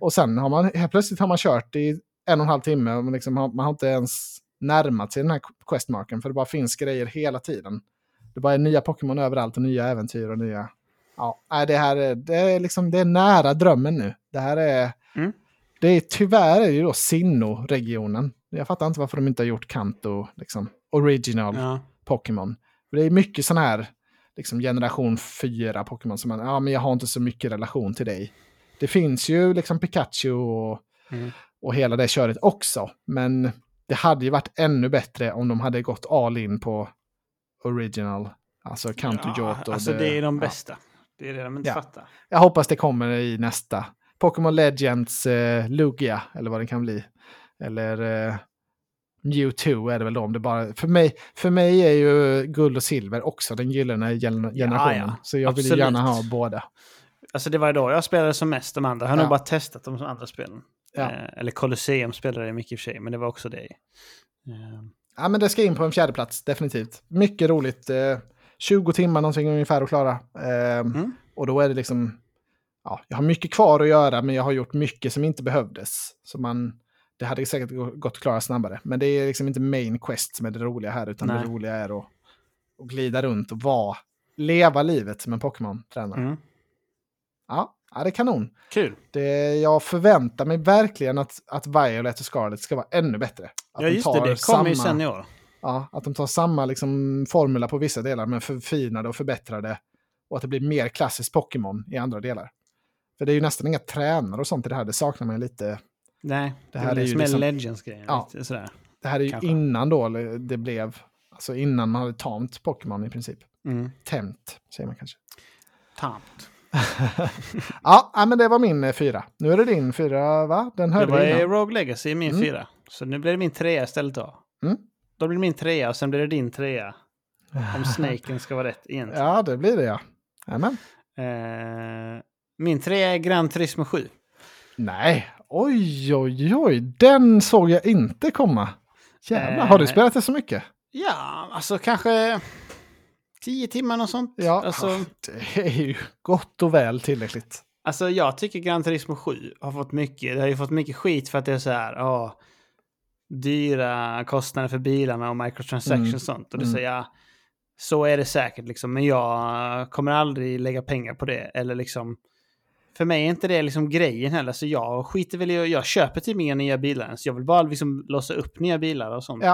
Och sen har man, helt plötsligt har man kört i 1,5 timme och liksom, man har inte ens närmat sig den här questmarken, för det bara finns grejer hela tiden. Det bara är nya Pokémon överallt och nya äventyr och nya... Ja, det är liksom, det är nära drömmen nu. Det här är... Det är tyvärr är ju då Sinnoh-regionen. Jag fattar inte varför de inte har gjort Kanto liksom original Pokémon. Det är mycket sån här liksom generation 4 Pokémon som man, men jag har inte så mycket relation till dig. Det finns ju liksom Pikachu och hela det köret också, men det hade ju varit ännu bättre om de hade gått all in på original, alltså Kanto Johto. Alltså det är de bästa. Det är det de inte fattar. Jag hoppas det kommer i nästa. Pokémon Legends Lugia, eller vad det kan bli. Eller Mewtwo är det väl då, om det bara... För mig är ju guld och silver också den gyllene generationen. Ja. Så jag vill gärna ha båda. Alltså det var idag jag spelade som mest de andra. Jag har nog bara testat de andra spelen. Ja. Eller Colosseum spelade jag mycket i och för sig, men det var också det. Ja, men det ska in på en fjärde plats, definitivt. Mycket roligt... 20 timmar någonting ungefär att klara. Och då är det liksom... Ja, jag har mycket kvar att göra, men jag har gjort mycket som inte behövdes. Så det hade säkert gått att klara snabbare. Men det är liksom inte main quest som är det roliga här, utan det roliga är att glida runt och leva livet som en Pokémon-tränare. Ja, det är kanon. Kul. Jag förväntar mig verkligen att Violet och Scarlet ska vara ännu bättre. Att det kommer ju sen i år. Ja, att de tar samma liksom formula på vissa delar men förfinade och förbättrade, och att det blir mer klassiskt Pokémon i andra delar. För det är ju nästan inga tränare och sånt i det här, det saknar man lite. Nej, det här är ju liksom, Legends-grejen. Ja, sådär. Det här är ju kanske innan då det blev, alltså innan man hade tamt Pokémon i princip. Tämt, säger man kanske. Tamt. Ja, men det var min fyra. Nu är det din fyra, va? Den hörde vi innan. Det var Rogue Legacy, min fyra. Så nu blir det min trea istället då. Då blir min trea och sen blir det din trea. Om snaken ska vara rätt egentligen. Ja, det blir det, ja. Amen. Min trea är Gran Turismo 7. Nej, oj. Den såg jag inte komma. Jävlar, har du spelat det så mycket? Ja, alltså kanske 10 timmar och sånt. Ja, alltså, det är ju gott och väl tillräckligt. Alltså jag tycker Gran Turismo 7 har fått mycket. Det har ju fått mycket skit för att det är så här... dyra kostnader för bilarna och microtransactions och sånt. Och det säger jag, så är det säkert liksom, men jag kommer aldrig lägga pengar på det, eller liksom, för mig är inte det liksom grejen heller, så jag skiter väl i, jag köper till mina nya bilar, så jag vill bara liksom låsa upp nya bilar och sånt.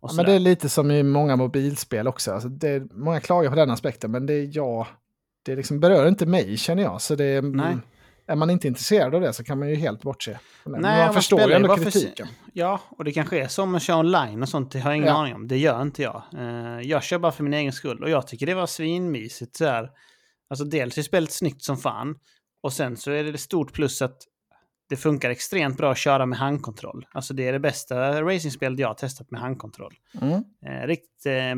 Och men det är lite som i många mobilspel också, alltså det är, många klagar på den aspekten, men det liksom berör inte mig, känner jag, så det... Nej. Är man inte intresserad av det så kan man ju helt bortse. Nej, man förstår ju ändå kritiken. Ja, och det kanske är som att köra online och sånt. Det har jag ingen aning om. Det gör inte jag. Jag kör bara för min egen skull. Och jag tycker det var svinmysigt. Så här. Alltså dels är spelet snyggt som fan. Och sen så är det stort plus att det funkar extremt bra att köra med handkontroll. Alltså det är det bästa racingspelet jag har testat med handkontroll. Riktigt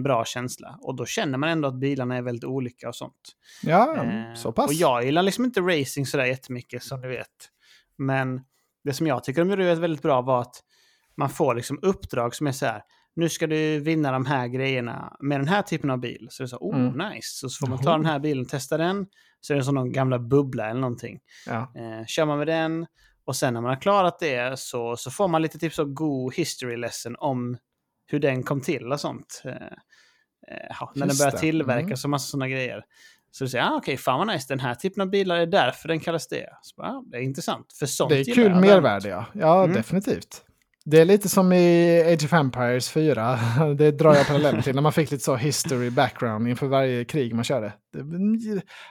bra känsla. Och då känner man ändå att bilarna är väldigt olika och sånt. Ja, så pass. Och jag gillar liksom inte racing sådär jättemycket som du vet. Men det som jag tycker de gjorde väldigt bra var att man får liksom uppdrag som är så här: nu ska du vinna de här grejerna med den här typen av bil. Så det är så, nice. Och så får man ta den här bilen och testa den. Så är det som någon gamla bubbla eller någonting. Ja. Kör man med den. Och sen när man har klarat det så får man lite typ så god history lesson om hur den kom till och sånt. När den börjar tillverkas och massa sådana grejer. Så du säger, okej, fan vad nice, den här typen av bilar är därför den kallas det. Så, det är intressant, för sånt det är kul mervärde, ja. Ja, definitivt. Det är lite som i Age of Empires 4. Det drar jag parallell till. När man fick lite så history background inför varje krig man körde.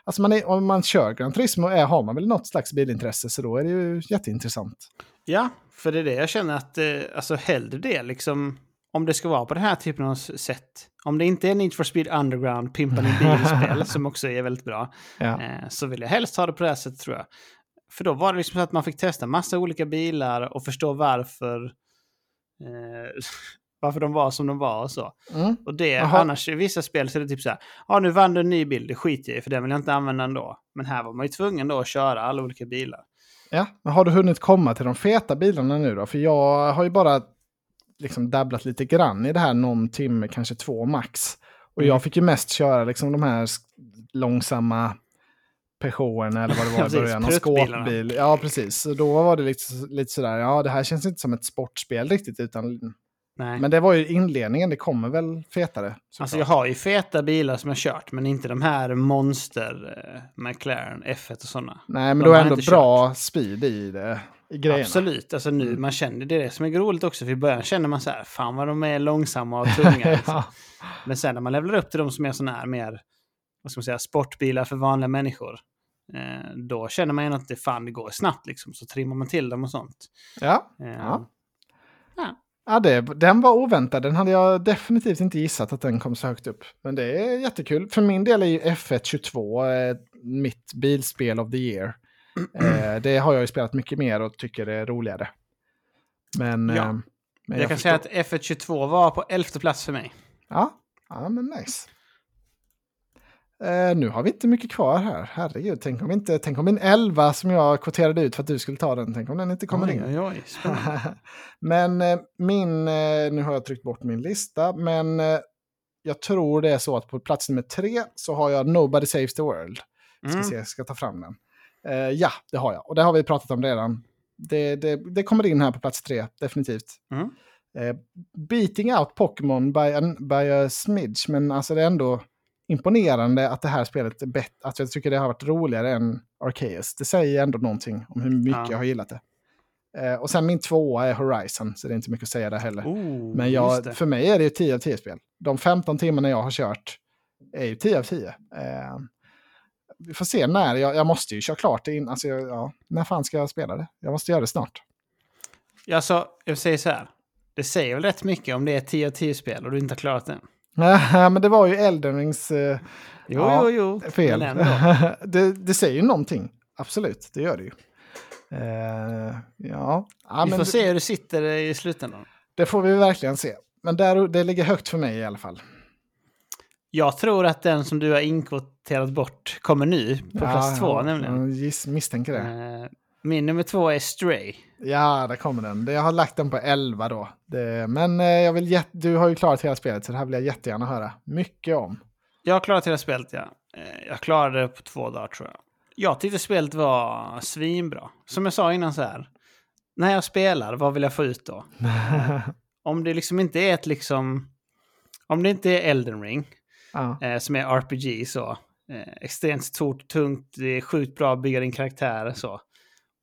Alltså om man kör Gran Turismo har man väl något slags bilintresse, så då är det ju jätteintressant. Ja, för det är det jag känner att alltså hellre det liksom, om det ska vara på den här typen av sätt. Om det inte är Need for Speed Underground, pimpan i bilspel som också är väldigt bra, ja. Så vill jag helst ha det på det här sättet, tror jag. För då var det liksom så att man fick testa massa olika bilar och förstå varför de var som de var och så. Mm. Och det, annars i vissa spel så är det typ så här, nu vann du en ny bil, det skiter jag i, för den vill jag inte använda ändå. Men här var man ju tvungen då att köra alla olika bilar. Ja, men har du hunnit komma till de feta bilarna nu då? För jag har ju bara liksom dabblat lite grann i det här någon timme, kanske 2 max. Och jag fick ju mest köra liksom de här långsamma Peugeoten eller vad det var i början, och skåpbil. Ja, precis. Då var det lite sådär, det här känns inte som ett sportspel riktigt, utan... Nej. Men det var ju inledningen, det kommer väl fetare. Alltså jag har ju feta bilar som jag kört, men inte de här monster McLaren, F1 och sådana. Nej, men då är ändå bra speed i det. Absolut, alltså nu man känner det som är roligt också, för i början känner man så här, fan vad de är långsamma och tunga. Ja. Liksom. Men sen när man levlar upp till de som är sådana här mer, vad ska man säga, sportbilar för vanliga människor, då känner man ju att det går snabbt liksom, så trimmar man till dem och sånt. Ja, den var oväntad. Den hade jag definitivt inte gissat att den kom så högt upp. Men det är jättekul. För min del är ju F1 22 mitt bilspel of the year. Det har jag ju spelat mycket mer och tycker det är roligare. Men jag kan säga att F1 22 var på 11:e plats för mig. Ja men nice. Nu har vi inte mycket kvar här. Herregud, tänk om min 11 som jag kvoterade ut för att du skulle ta den. Tänk om den inte kommer in. Men nu har jag tryckt bort min lista. Men jag tror det är så att på plats nummer 3 så har jag Nobody Saves the World. Jag ska ta fram den. Ja, det har jag. Och det har vi pratat om redan. Det kommer in här på plats 3, definitivt. Beating out Pokémon by a smidge. Men alltså det är ändå... imponerande att det här spelet är bättre, att jag tycker det har varit roligare än Arceus. Det säger ändå någonting om hur mycket jag har gillat det. Och sen min 2 är Horizon, så det är inte mycket att säga där heller. Men för mig är det ju 10 av 10 spel. De 15 timmarna jag har kört är ju 10 av 10. Vi får se när, jag måste ju köra klart det in. Alltså, när fan ska jag spela det? Jag måste göra det snart. Jag säger så här, det säger väl rätt mycket om det är 10 av 10 spel och du inte har klarat det. Nej, men det var ju Elden Rings fel. Det säger ju någonting. Absolut, det gör det ju. Vi får se hur det sitter i slutändan. Det får vi verkligen se. Men det ligger högt för mig i alla fall. Jag tror att den som du har inkvoterat bort kommer nu på plats 2 nämligen. Jag misstänker det. Min nummer 2 är Stray. Ja, där kommer den. Jag har lagt den på 11 då. Men jag vill du har ju klarat hela spelet, så det här vill jag jättegärna höra mycket om. Jag har klarat hela spelet, ja. Jag klarade det på 2 dagar, tror jag. Jag tyckte spelet var svinbra. Som jag sa innan så här, när jag spelar, vad vill jag få ut då? Om det liksom inte är om det inte är Elden Ring, som är RPG så, extremt stort, tungt, det är sjukt bra att bygga din karaktär så.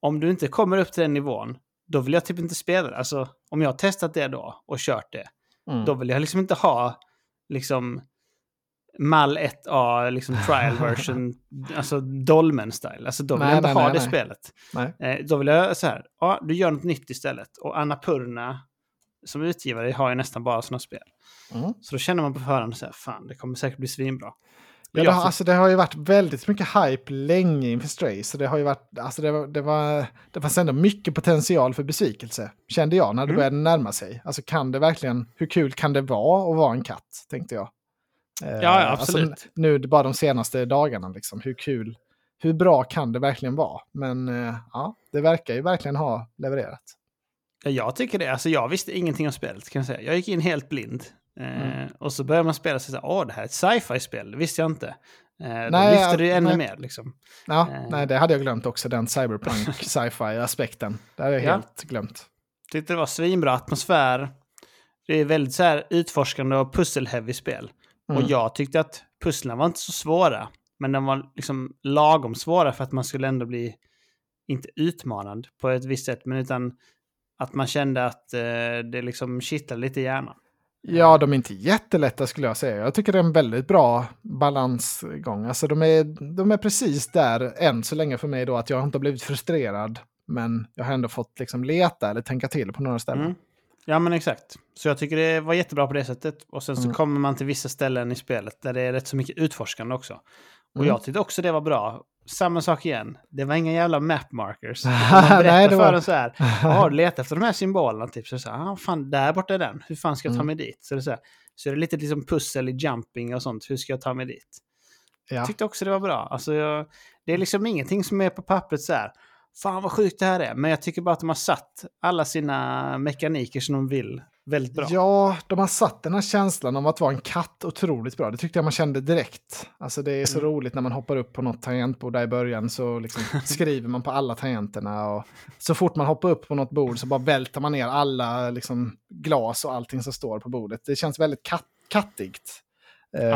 Om du inte kommer upp till den nivån, då vill jag typ inte spela det. Alltså, om jag har testat det då och kört det, då vill jag liksom inte ha mall 1A, trial version, alltså Dolmen style. Alltså då vill jag inte ha det spelet. Då vill jag så här, du gör något nytt istället. Och Annapurna som utgivare har ju nästan bara sådana spel. Så då känner man på förhand så här, fan, det kommer säkert bli svinbra. Ja, det har ju varit väldigt mycket hype länge inför Stray, så det har ju varit, alltså det fanns ändå mycket potential för besvikelse, kände jag, när det började närma sig. Alltså kan det verkligen, hur kul kan det vara att vara en katt, tänkte jag. Ja, absolut. Alltså, nu bara de senaste dagarna, hur bra kan det verkligen vara? Men det verkar ju verkligen ha levererat. Ja, jag tycker det. Alltså jag visste ingenting om spelet, kan jag säga. Jag gick in helt blind. Och så börjar man spela sig såhär, det här är ett sci-fi-spel, det visste jag inte. Då lyfter det ju ännu mer nej, det hade jag glömt också, den cyberpunk sci-fi-aspekten. Det hade jag helt glömt. Tyckte det var svinbra atmosfär. Det är väldigt så här utforskande och pussel-heavy spel. Och jag tyckte att pusslen var inte så svåra, Men de var liksom lagom svåra för att man skulle ändå bli inte utmanad på ett visst sätt, men utan att man kände att det liksom kittlade lite i hjärnan. Ja, de är inte jättelätta skulle jag säga. Jag tycker det är en väldigt bra balansgång. Alltså de är precis där än så länge för mig då att jag inte har blivit frustrerad, men jag har ändå fått liksom leta eller tänka till på några ställen. Mm. Ja, men exakt. Så jag tycker det var jättebra på det sättet. Och sen så kommer man till vissa ställen i spelet där det är rätt så mycket utforskande också. Och jag tyckte också det var bra. Samma sak igen. Det var inga jävla map markers. Nej, det var... för en så här. Har letat efter de här symbolerna typ så här, fan där borta är den. Hur fan ska jag ta mig dit? Så det är så här. Så det är lite liksom pussel i jumping och sånt. Hur ska jag ta mig dit? Ja. Jag tyckte också det var bra. Alltså det är liksom ingenting som är på pappret så här. Fan vad sjukt det här är. Men jag tycker bara att de har satt alla sina mekaniker som de vill väldigt bra. Ja, de har satt den här känslan om att vara en katt otroligt bra. Det tyckte jag man kände direkt. Alltså det är så roligt när man hoppar upp på något tangentbord där i början så liksom skriver man på alla tangenterna. Och så fort man hoppar upp på något bord så bara vältar man ner alla liksom glas och allting som står på bordet. Det känns väldigt kattigt.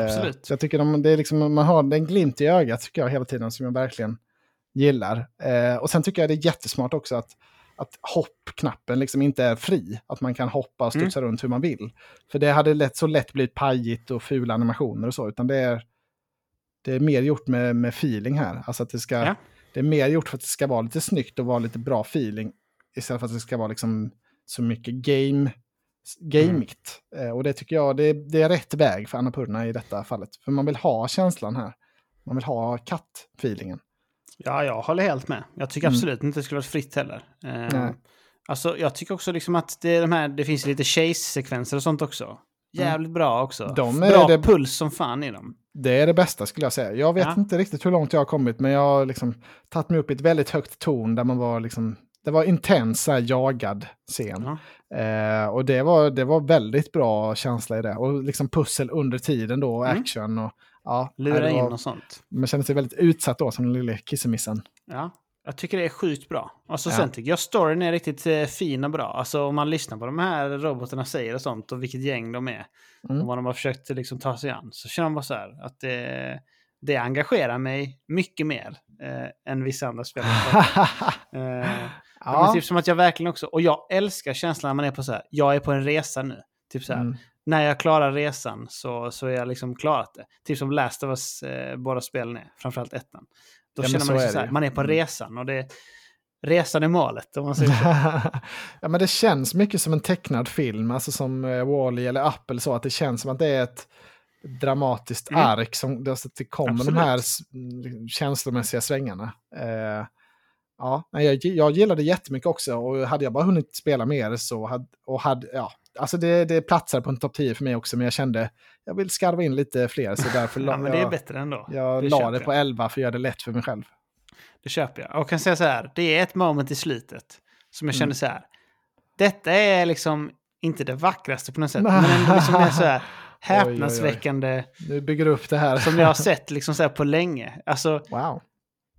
Absolut. Så jag tycker det är liksom, man har den glimt i ögat tycker jag hela tiden som jag verkligen gillar. Och sen tycker jag det är jättesmart också att hoppknappen liksom inte är fri. Att man kan hoppa och studsa runt hur man vill. För det hade så lätt blivit pajigt och fula animationer och så. Utan det är mer gjort med feeling här. Alltså att det är mer gjort för att det ska vara lite snyggt och vara lite bra feeling. Istället för att det ska vara liksom så mycket gamigt. Och det tycker jag det är rätt väg för Annapurna i detta fallet. För man vill ha känslan här. Man vill ha katt-feelingen. Ja, jag håller helt med. Jag tycker absolut inte det skulle vara fritt heller. Alltså, jag tycker också liksom att det finns lite chase-sekvenser och sånt också. Jävligt bra också. Bra puls som fan i dem. Det är det bästa skulle jag säga. Jag vet inte riktigt hur långt jag har kommit, men jag har liksom tagit mig upp i ett väldigt högt torn där man var liksom... Det var intensa jagad scen. Och det var väldigt bra känsla i det. Och liksom pussel under tiden då och action och... Ja, lura in och sånt. Man känner sig väldigt utsatt då som den lilla kissemissen. Ja, jag tycker det är sjukt bra. Alltså sen tycker jag storyn är riktigt fin och bra. Alltså om man lyssnar på de här robotarna säger och sånt och vilket gäng de är och vad de har försökt liksom ta sig an så känner man bara så här att det engagerar mig mycket mer än vissa andra spelare. Det är typ som att jag verkligen också, och jag älskar känslan när man är på så här, jag är på en resa nu. Typ så här. När jag klarar resan så är jag liksom klarat det. Typ som Last of Us, båda spelen är, framförallt ettan. Då känner man liksom så här, man är på resan och resan är målet. Om man säger så. Ja, men det känns mycket som en tecknad film, alltså som Wall-E eller Apple så, att det känns som att det är ett dramatiskt ark som det kommer de här känslomässiga svängarna. Ja, jag gillade det jättemycket också och hade jag bara hunnit spela mer så alltså det platsar på en topp 10 för mig också, men jag kände jag vill skarva in lite fler så därför men det är bättre ändå. Jag la det på 11 för att göra det lätt för mig själv. Det köper jag. Och kan säga så här, det är ett moment i slutet som jag kände så här. Detta är liksom inte det vackraste på något sätt, men ändå liksom är så här häpnadsväckande. Nu bygger du upp det här som jag har sett liksom så här på länge. Alltså wow.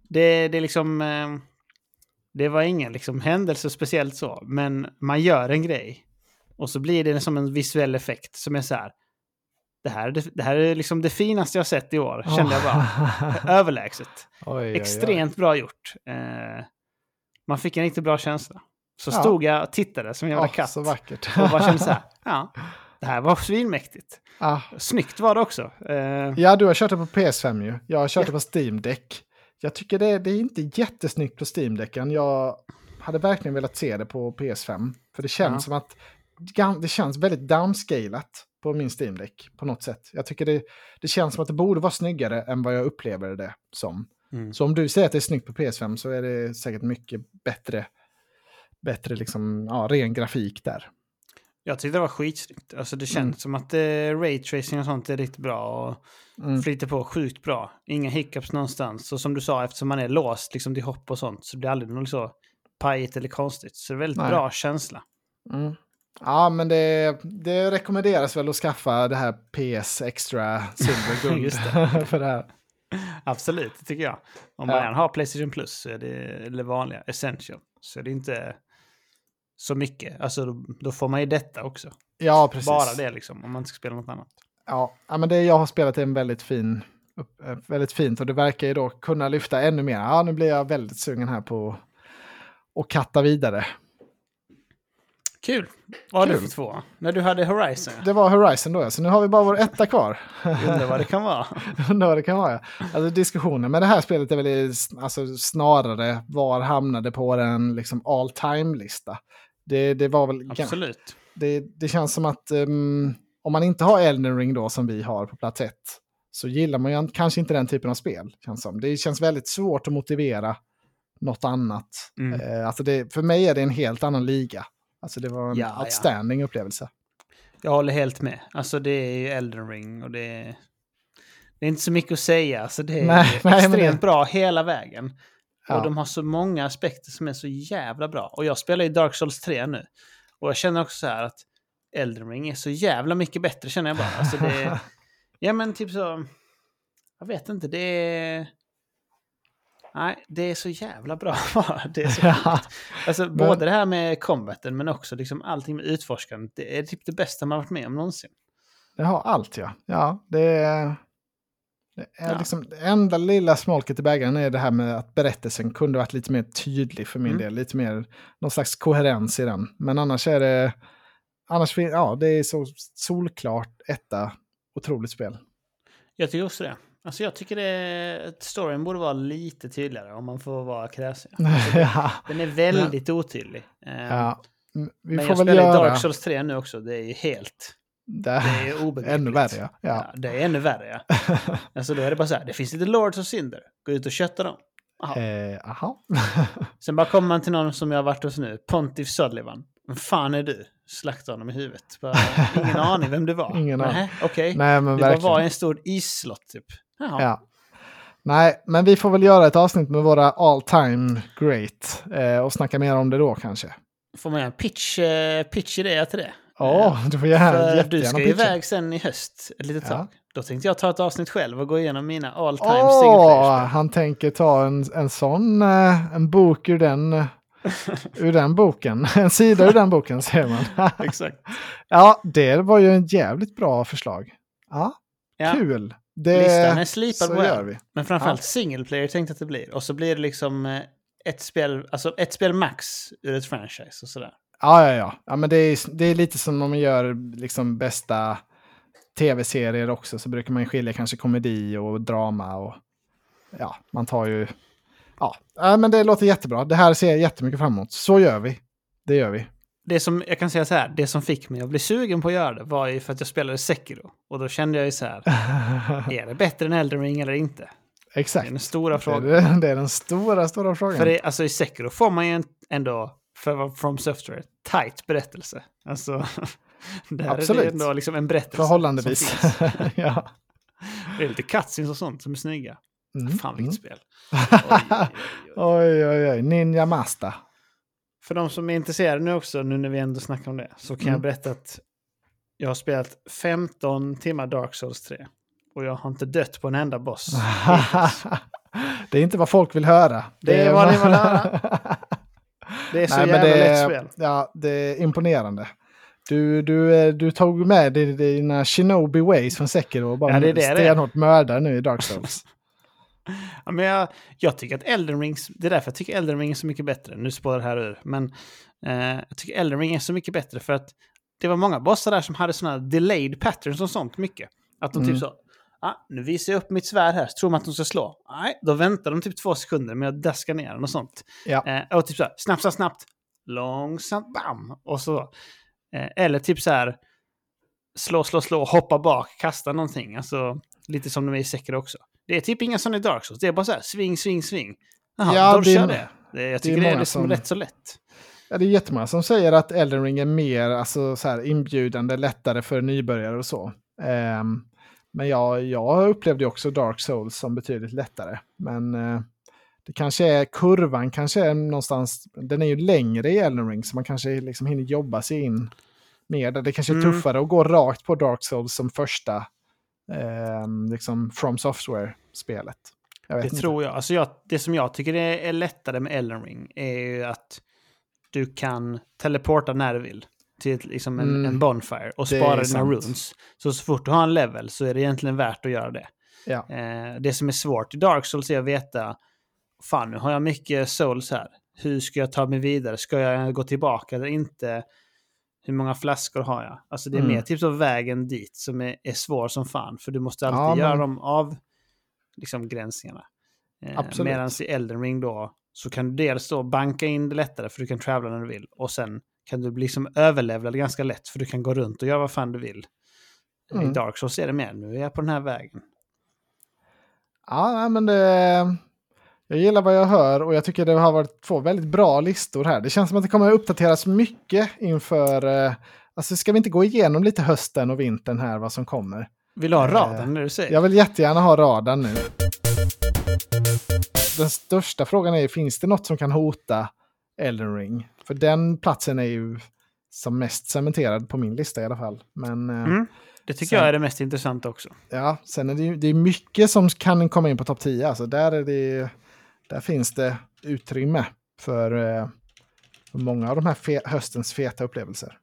Det är liksom det var ingen liksom händelse speciellt så, men man gör en grej. Och så blir det som en visuell effekt som är så här. Det här är liksom det finaste jag sett i år, kände jag bara. Överlägset. Extremt bra gjort. Man fick en riktigt bra känsla. Så stod jag och tittade som en jävla katt. Så vackert. Och bara kände så här, det här var svinmäktigt. Snyggt var det också. Ja, du har kört det på PS5 ju. Jag har kört det på Steam Deck. Jag tycker det är inte jättesnyggt på Steam Decken. Jag hade verkligen velat se det på PS5. För det känns som att det känns väldigt downscalat på min Steam Deck på något sätt. Jag tycker det känns som att det borde vara snyggare än vad jag upplever det som. Så om du säger att det är snyggt på PS5 så är det säkert mycket bättre liksom, ren grafik där. Jag tyckte det var skitsnyggt. Alltså det känns som att raytracing och sånt är riktigt bra och flyter på sjukt bra. Inga hiccups någonstans. Och som du sa, eftersom man är låst liksom till hopp och sånt så blir det aldrig något så pajigt eller konstigt. Så det är väldigt bra känsla. Ja, men det rekommenderas väl att skaffa det här PS Extra Silver Gold för det här. Absolut, det tycker jag. Om man har PlayStation Plus så är det, eller vanliga Essential, så är det inte så mycket. Alltså då får man ju detta också. Ja, precis. Bara det liksom, om man inte ska spela något annat. Ja, men det jag har spelat är en väldigt fin väldigt fint och det verkar ju då kunna lyfta ännu mer. Ja, nu blir jag väldigt sugen här på att katta vidare. Kul. Vad är det för två? När du hade Horizon. Det var Horizon då, så nu har vi bara vår etta kvar. Undrar vad det kan vara. Alltså diskussionen med det här spelet är väl snarare var hamnade på den liksom all time-lista. Det var väl... Absolut. Det känns som att om man inte har Elden Ring då som vi har på plats 1 så gillar man ju kanske inte den typen av spel. Känns som. Det känns väldigt svårt att motivera något annat. Mm. För mig är det en helt annan liga. Alltså det var en outstanding upplevelse. Jag håller helt med. Alltså det är ju Elden Ring och det är inte så mycket att säga. Alltså det är extremt bra hela vägen. Ja. Och de har så många aspekter som är så jävla bra. Och jag spelar ju Dark Souls 3 nu. Och jag känner också så här att Elden Ring är så jävla mycket bättre, känner jag bara. Alltså det är, ja men typ så... Jag vet inte, det är... Nej, det är så jävla bra. Det är så både det här med combaten men också liksom allting med utforskandet. Det är typ det bästa man varit med om någonsin. Det har allt, ja. Ja, det är liksom det enda lilla smolket i bägaren är det här med att berättelsen kunde varit lite mer tydlig för min del. Lite mer någon slags koherens i den. Men annars är det... det är så solklart etta otroligt spel. Jag tycker också det. Alltså jag tycker att storyn borde vara lite tydligare om man får vara kräsig. Den är väldigt otydlig. Ja. Men jag spelar Dark Souls 3 nu också. Det är ju helt... Det är obegripligt. Ännu värre, ja. Det är ännu värre, ja. Alltså då är det bara så här, det finns lite lords och synder. Gå ut och kötta dem. Aha. Sen bara kommer man till någon som jag har varit hos nu. Pontiff Sullivan. Vad fan är du? Slakta honom i huvudet. Bara, ingen aning vem det var. Ingen aning. Okej. Det bara var en stor islott typ. Ja. Nej, men vi får väl göra ett avsnitt med våra all time great och snacka mer om det då kanske. Får man göra en pitch idé till det? Ja, du får gärna. Du ska ju iväg sen i höst ett litet tag. Då tänkte jag ta ett avsnitt själv och gå igenom mina all time single-players. Han tänker ta en sån en bok ur den boken. En sida ur den boken ser man. Exakt. Ja, det var ju en jävligt bra förslag. Ja. Kul. Listan är slipad på det. Men framförallt single player tänkte att det blir. Och så blir det liksom ett spel max ur ett franchise och sådär. Ja, men det är lite som om man gör liksom bästa tv-serier också, så brukar man skilja kanske komedi och drama och man tar ju men det låter jättebra. Det här ser jag jättemycket fram emot. Så gör vi. Det gör vi. Det som jag kan säga så här, det som fick mig att bli sugen på att göra det var ju för att jag spelade Sekiro. Och då kände jag ju så här, är det bättre än Elden Ring eller inte? Exakt. Det är den stora frågan. Det är den stora frågan. För i Sekiro får man ju ändå From Software tight berättelse. Alltså, där absolut. Är det ändå liksom en berättelse. Förhållandevis. Ja. Det är lite cutscenes och sånt som är snygga. Fan vilket spel. Oj. Ninja Master. För de som är intresserade nu också, nu när vi ändå snackar om det, så kan jag berätta att jag har spelat 15 timmar Dark Souls 3. Och jag har inte dött på en enda boss. Det är inte vad folk vill höra. Det är vad ni vill höra. Det är så jävla lätt spel. Ja, det är imponerande. Du tog med dina Shinobi Ways från Sekiro och bara stenhårt mördar nu i Dark Souls. Ja, men jag tycker att Elden Ring, det är därför jag tycker Elden Ring är så mycket bättre. Nu spårar här ur, men jag tycker Elden Ring är så mycket bättre för att det var många bossar där som hade såna delayed patterns och sånt mycket. Att de typ så, nu visar jag upp mitt svärd här, så tror man att de ska slå. Nej, då väntar de typ 2 sekunder med att daska ner den och sånt. Ja. Och typ så här, snabbt, långsamt, bam! Och så. Eller typ så här, slå, hoppa bak, kasta någonting. Alltså, lite som de är säkra också. Det är typ inga sån i Dark Souls. Det är bara så här, sving. Jaha, ja, då kör det. Jag tycker det är liksom rätt så lätt. Ja, det är jättemånga som säger att Elden Ring är mer så här, inbjudande, lättare för nybörjare och så. Men jag upplevde också Dark Souls som betydligt lättare. Men det kanske är kurvan, kanske är någonstans, den är ju längre i Elden Ring så man kanske liksom hinner jobba sig in mer. Det kanske är tuffare att gå rakt på Dark Souls som första liksom From Software-spelet. Tror jag. Alltså det som jag tycker är lättare med Elden Ring är ju att du kan teleporta när du vill till liksom en bonfire och spara dina runes. Så fort du har en level så är det egentligen värt att göra det. Ja. Det som är svårt i Dark Souls är att veta, fan, nu har jag mycket souls här. Hur ska jag ta mig vidare? Ska jag gå tillbaka eller inte? Hur många flaskor har jag? Alltså det är mer typ av vägen dit som är svår som fan. För du måste alltid göra dem av liksom gränserna. Medan i Elden Ring då så kan du dels då banka in det lättare för du kan travla när du vill. Och sen kan du bli liksom överlevlad ganska lätt för du kan gå runt och göra vad fan du vill. I Dark Souls är det mer, nu är jag på den här vägen. Ja, men det... Jag gillar vad jag hör och jag tycker det har varit två väldigt bra listor här. Det känns som att det kommer att uppdateras mycket inför... Alltså ska vi inte gå igenom lite hösten och vintern här, vad som kommer? Vill du ha raden när du säger? Jag vill jättegärna ha raden nu. Den största frågan är, finns det något som kan hota Elden Ring? För den platsen är ju som mest cementerad på min lista i alla fall. Men... Det tycker sen, jag är det mest intressanta också. Ja, sen är det är mycket som kan komma in på topp 10. Alltså där finns det utrymme för många av de här höstens feta upplevelser.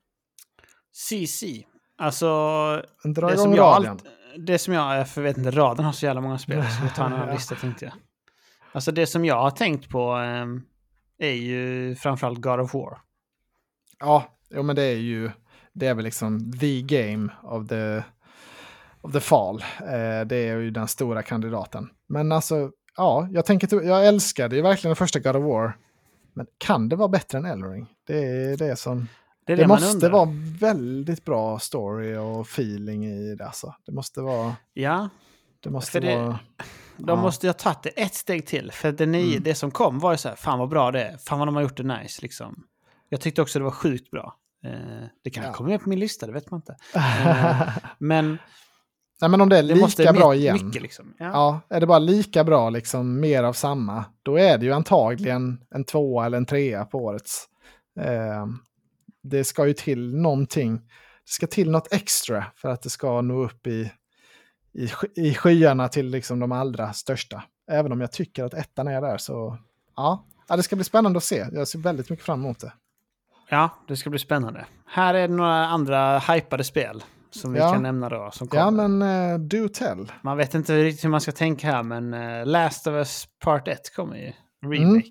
CC. Alltså, jag vet inte, raden har så jävla många spel så vi tar en annan lista, tänkte jag. Alltså det som jag har tänkt på är ju framförallt God of War. Ja, jo, men det är väl liksom the game of the fall. Det är ju den stora kandidaten. Men alltså, ja, jag älskade ju verkligen den första God of War. Men kan det vara bättre än Elden Ring? Det måste vara väldigt bra story och feeling i det. Alltså. Det måste vara... Ja. Det måste vara... De måste ha tagit det ett steg till. För det som kom var ju så här, fan vad bra det är. Fan vad de har gjort det nice liksom. Jag tyckte också det var sjukt bra. Det kan komma med på min lista, det vet man inte. Men... Nej, men om det är lika måste bra igen. Mycket, liksom. Ja, är det bara lika bra, liksom, mer av samma, då är det ju antagligen en 2 eller en 3 på årets. Det ska ju till någonting. Det ska till något extra för att det ska nå upp i skyarna till liksom de allra största. Även om jag tycker att ettan är där, så ja, det ska bli spännande att se. Jag ser väldigt mycket fram emot det. Ja, det ska bli spännande. Här är några andra hypade spel som vi kan nämna då. Som kommer. Ja, men do tell. Man vet inte riktigt hur man ska tänka här, men Last of Us Part 1 kommer ju. Remake.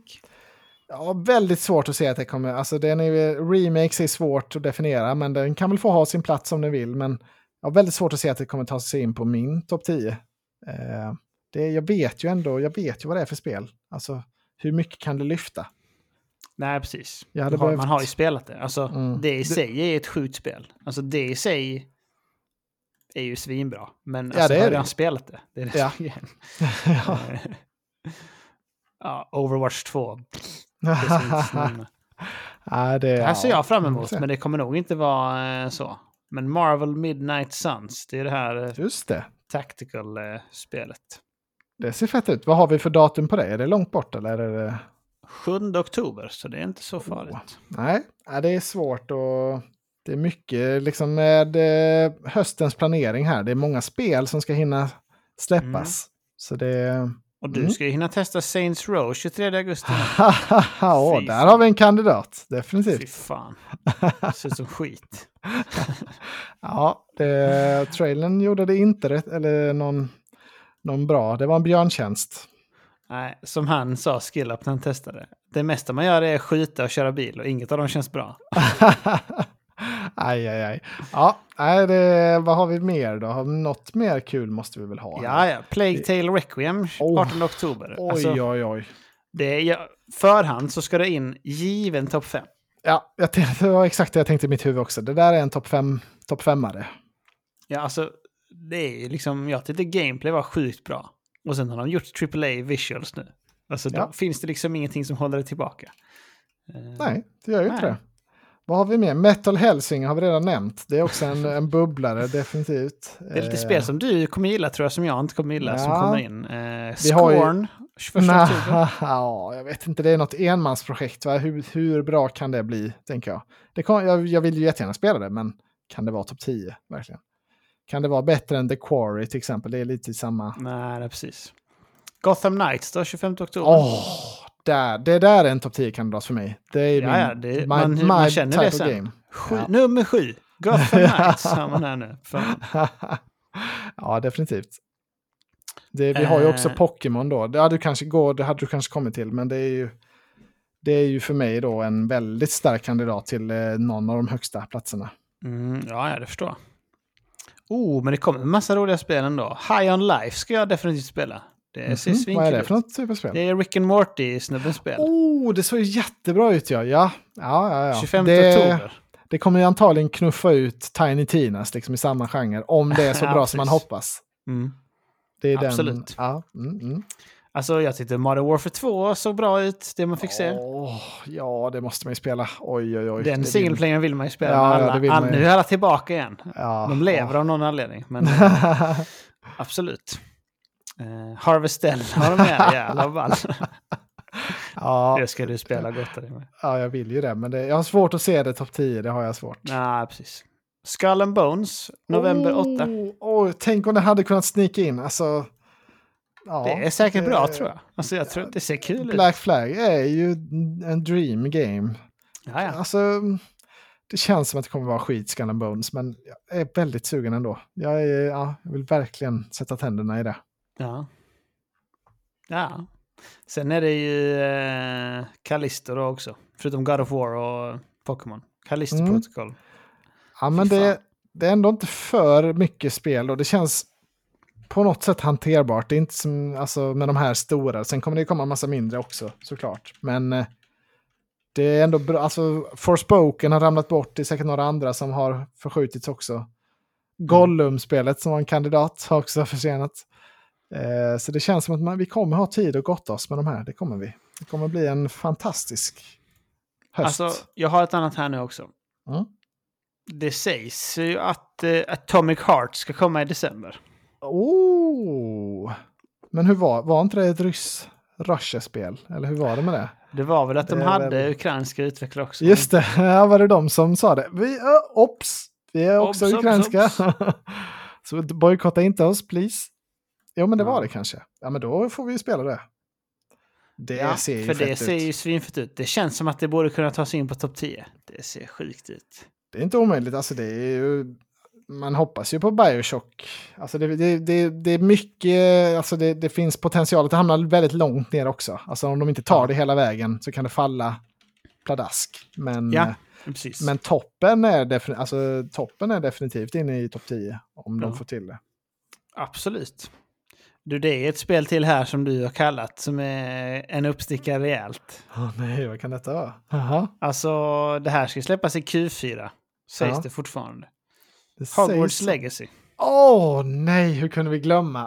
Ja, väldigt svårt att säga att det kommer. Alltså, remakes är svårt att definiera, men den kan väl få ha sin plats om den vill. Men ja, väldigt svårt att säga att det kommer ta sig in på min topp 10. Jag vet ju vad det är för spel. Alltså, hur mycket kan det lyfta? Nej, precis. Man har ju spelat det. Alltså, det i sig är ett skjutspel. Alltså, det i sig är ju svinbra. Men alltså, har redan spelat det. Det är det som igen. Ja, Overwatch 2. Det här ser jag fram emot, men det kommer nog inte vara så. Men Marvel's Midnight Suns, det är det här tactical-spelet. Det ser fett ut. Vad har vi för datum på det? Är det långt bort eller är det... 7 oktober, så det är inte så farligt. Nej, det är svårt och det är mycket liksom med höstens planering här. Det är många spel som ska hinna släppas. Så det... Och du ska ju hinna testa Saints Row 23 augusti. Där har vi en kandidat, definitivt. Fy fan, det ser ut som skit. Trailern gjorde det inte rätt, eller någon bra. Det var en björntjänst. Nej, som han sa, skill up när han testade. Det mesta man gör är skjuta och köra bil och inget av dem känns bra. Aj. Ja, vad har vi mer då? Har vi något mer kul måste vi väl ha? Ja. Plague Tale Requiem, 18 oktober. Alltså, oj. Det är, förhand så ska det in given topp 5. Ja, det var exakt det jag tänkte i mitt huvud också. Det där är en topp 5-are. Ja, alltså det är liksom, jag tyckte gameplay var sjukt bra. Och sen har de gjort AAA visuals nu. Alltså då finns det liksom ingenting som håller det tillbaka. Nej, det gör ju inte det. Vad har vi med? Metal Hellsinger har vi redan nämnt. Det är också en bubblare, definitivt. Det är lite spel som du kommer gilla, tror jag, som jag inte kommer gilla, som kommer in. Scorn, 21 oktober. Ja, jag vet inte, det är något enmansprojekt. Va? Hur bra kan det bli, tänker jag. Jag vill ju jättegärna spela det, men kan det vara topp 10, verkligen? Kan det vara bättre än The Quarry till exempel? Det är lite i samma... Nej, det är precis. Gotham Knights då, 25 oktober. Det där är en topp 10-kandidat för mig. Det är man känner det sen. Game. Nummer 7. Gotham Knights har man här nu. Definitivt. Det, vi har ju också Pokémon då. Det hade du kanske kommit till, men det är ju för mig då en väldigt stark kandidat till någon av de högsta platserna. Mm, ja, det förstår jag. Oh, men det kommer en massa roliga spel ändå. High on Life ska jag definitivt spela. Det är svinkul. Vad är det för något typ av spel? Det är Rick and Morty snubbens spel. Oh, det såg ju jättebra ut. Ja. 25 oktober. Det kommer ju antagligen knuffa ut Tiny Tina's liksom i samma genre, om det är så bra som man hoppas. Mm. Det är absolut. Den, ja, Alltså jag tyckte Modern Warfare 2 såg bra ut, det man fick se. Ja, det måste man ju spela. Oj. Den singleplayern vill man ju spela. Ja, nu är alla tillbaka igen. Ja, de lever av någon anledning. Men, absolut. Harvest Dead har de med. Jävla ball. Ja, det ska du spela gott av det med. Ja, jag vill ju det. Men jag har svårt att se det topp 10. Det har jag svårt. Ja, precis. Skull and Bones, november 8. Tänk om det hade kunnat sneaka in. Alltså, ja, det är säkert bra, tror jag. Alltså, jag tror att det ser kul ut. Black Flag är ju en dream game. Jaja. Alltså, det känns som att det kommer vara skit, Skull and Bones. Men jag är väldigt sugen ändå. Jag vill verkligen sätta tänderna i det. Ja. Sen är det ju Callisto då också. Förutom God of War och Pokémon. Callisto Protocol. Ja, men det är ändå inte för mycket spel och det känns på något sätt hanterbart. Det är inte som, alltså, med de här stora. Sen kommer det komma en massa mindre också, såklart. Men det är ändå bra. Alltså, Forspoken har ramlat bort. Det är säkert några andra som har förskjutits också. Gollum-spelet som var en kandidat har också försenats. Så det känns som att vi kommer ha tid och gotta oss med de här. Det kommer vi. Det kommer bli en fantastisk höst. Alltså, jag har ett annat här nu också. Mm. Det sägs ju att Atomic Heart ska komma i december. Men hur var inte det ett Russia-spel? Eller hur var det med det? Det var väl att de hade ukrainska utvecklare också. Just det, var det de som sa det. Vi är också ukrainska. Så bojkotta inte oss, please. Jo, men det var det kanske. Ja, men då får vi ju spela det. Det ser ju svinfett ut. Det känns som att det borde kunna ta sig in på topp 10. Det ser sjukt ut. Det är inte omöjligt. Alltså, det är ju, man hoppas ju på BioShock. Alltså, det är mycket. Alltså, det finns potential att hamna väldigt långt ner också. Alltså, om de inte tar det hela vägen så kan det falla pladask. Men toppen är definitivt inne i topp 10 om de får till det. Absolut. Du, det är ett spel till här som du har kallat som är en uppstickare rejält. Nej, vad kan detta vara? Alltså, det här ska släppas i Q4, sägs det fortfarande. Det Hogwarts sägs... Legacy. Nej, hur kunde vi glömma?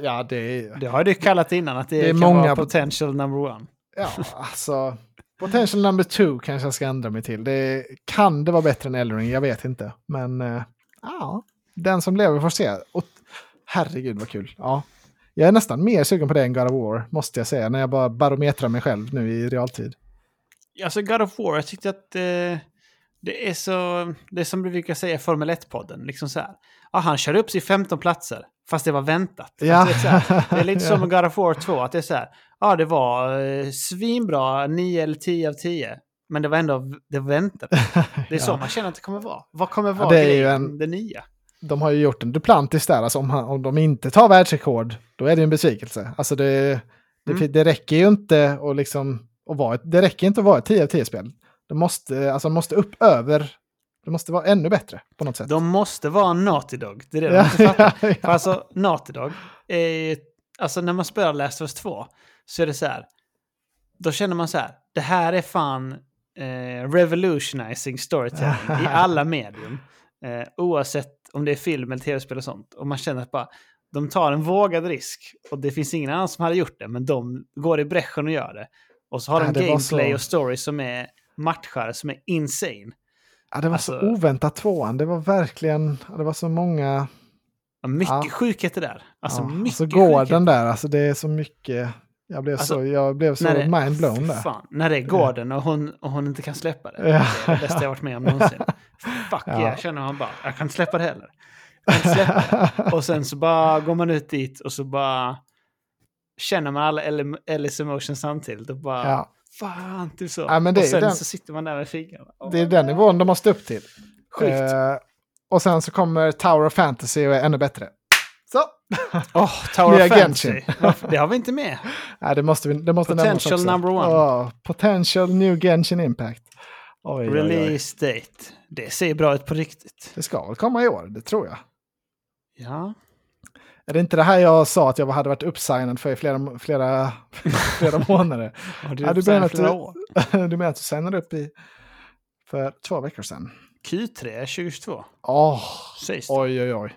Det har du kallat innan, att det kan många vara potential number one. Ja, alltså, potential number two kanske jag ska ändra mig till. Kan det vara bättre än Elden Ring? Jag vet inte, men den som lever får se. Och herregud, vad kul. Ja. Jag är nästan mer sugen på det än God of War, måste jag säga, när jag bara barometrar mig själv nu i realtid. Alltså, God of War, jag tyckte att det är så, det är som vi brukar säga i Formel 1-podden, liksom så här. Han kör upp sig 15 platser, fast det var väntat. Ja. Alltså, det är lite som med God of War 2, att det är så här, det var svinbra, 9 eller 10 av 10. Men det var ändå, det väntat. Det är så man känner att det kommer vara. Vad kommer vara det nya? De har ju gjort en Duplantis där. Alltså om de inte tar världsrekord, då är det en besvikelse. Alltså det räcker ju inte att liksom vara ett 10 av 10-spel. De måste upp över. Det måste vara ännu bättre på något sätt. De måste vara Naughty Dog. Det är det de inte fattar. För alltså, Naughty Dog är, alltså, när man spelar Last of Us 2 så är det så här. Då känner man så här, det här är fan revolutionizing storytelling i alla medium. Oavsett om det är film eller tv-spel och sånt. Och man känner att bara, de tar en vågad risk. Och det finns ingen annan som hade gjort det. Men de går i bräschen och gör det. Och så har de gameplay och story som är matchar, som är insane. Ja, det var så oväntat tvåan. Det var verkligen, det var så många... mycket sjukhet det där. Alltså, mycket så går sjukhet. Den där, alltså det är så mycket... Jag blev så mindblown där. Fan, när det går den och hon inte kan släppa det. Det är det bästa jag varit med om någonsin. Jag känner han bara, jag kan inte släppa det heller. Och sen så bara går man ut dit och så bara känner man alla Alice emotions samtidigt och bara, fan, typ så. Ja, men det och sen så sitter man där med fingrarna. Det är den nivån de måste upp till. Sjukt. Och sen så kommer Tower of Fantasy och är ännu bättre. Så. Tower of Fantasy. Det har vi inte med. Nej, det måste potential number one. Potential new Genshin Impact. Release date. Det ser bra ut på riktigt. Det ska väl komma i år, det tror jag. Ja. Är det inte det här jag sa att jag hade varit uppsignad för i flera månader? Du menar att du signade upp för 2 veckor sedan. Q3 2022. Oj.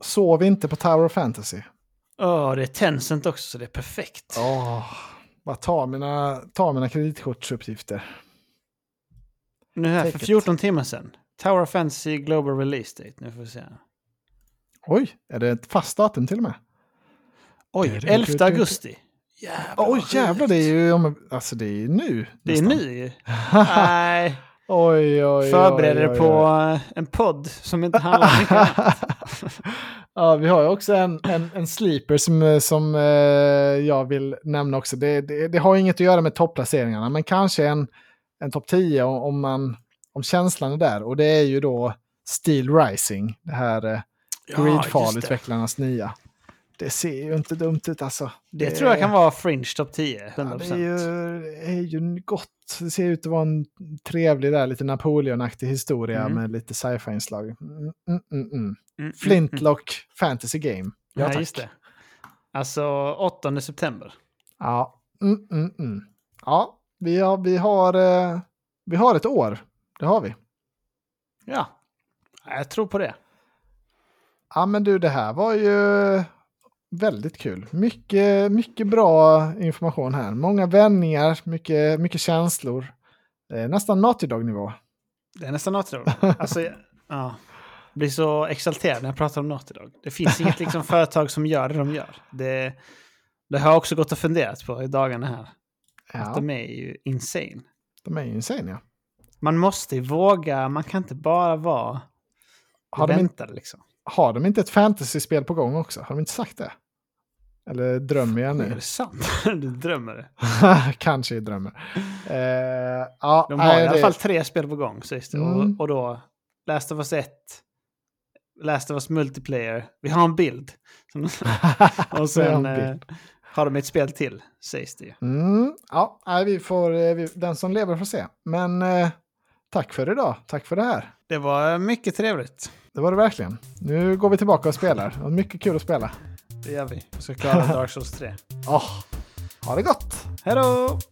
Sov inte på Tower of Fantasy. Det är Tencent också, så det är perfekt. Bara ta mina kreditkortsuppgifter. Nu här för 14 timmar sedan. Tower of Fantasy Global Release Date. Nu får vi se. Oj, är det ett fast datum till och med? Oj, 11 augusti. Jävlar, det är ju nu. Det är nu. Nej. Oj. Förbereder på en podd som inte handlar om mycket. Vi har ju också en sleeper som jag vill nämna också. Det har inget att göra med topplaceringarna, men kanske en topp 10 om känslan är där. Och det är ju då Steel Rising, det här Greedfall-utvecklarnas nya. Det ser ju inte dumt ut alltså. Det tror jag kan vara Fringe topp 10, 100%. Det är ju gott. Det ser ut att vara en trevlig där, lite Napoleon-aktig historia med lite sci-fi-inslag. Flintlock Fantasy Game. Ja, tack. Just det. Alltså 8 september. Ja. Ja, vi har ett år. Det har vi. Ja, jag tror på det. Ja, men du, det här var ju väldigt kul. Mycket, mycket bra information här. Många vändningar, mycket, mycket känslor. Nästan Naughty Dog-nivå. Det är nästan Naughty Dog. Alltså, jag blir så exalterad när jag pratar om Naughty Dog. Det finns inget liksom företag som gör det de gör. Det har jag också gått och funderat på i dagarna här. Ja. Att de är ju insane. De är ju insane, ja. Man måste ju våga. Man kan inte bara vara väntad liksom. Har de inte ett fantasyspel på gång också? Har de inte sagt det? Eller drömmer jag nu? Är det sant? Du drömmer det. Kanske jag drömmer. De har i alla fall 3 spel på gång. Det. Och då Last of Us 1, Last of Us Multiplayer. Vi har en bild. Och sen har de ett spel till, sägs det ju. Den som lever får se. Men tack för idag. Tack för det här. Det var mycket trevligt. Det var det verkligen. Nu går vi tillbaka och spelar. Och mycket kul att spela. Det gör vi. Vi ska klara Dark Souls 3. Ha det gott. Hej då!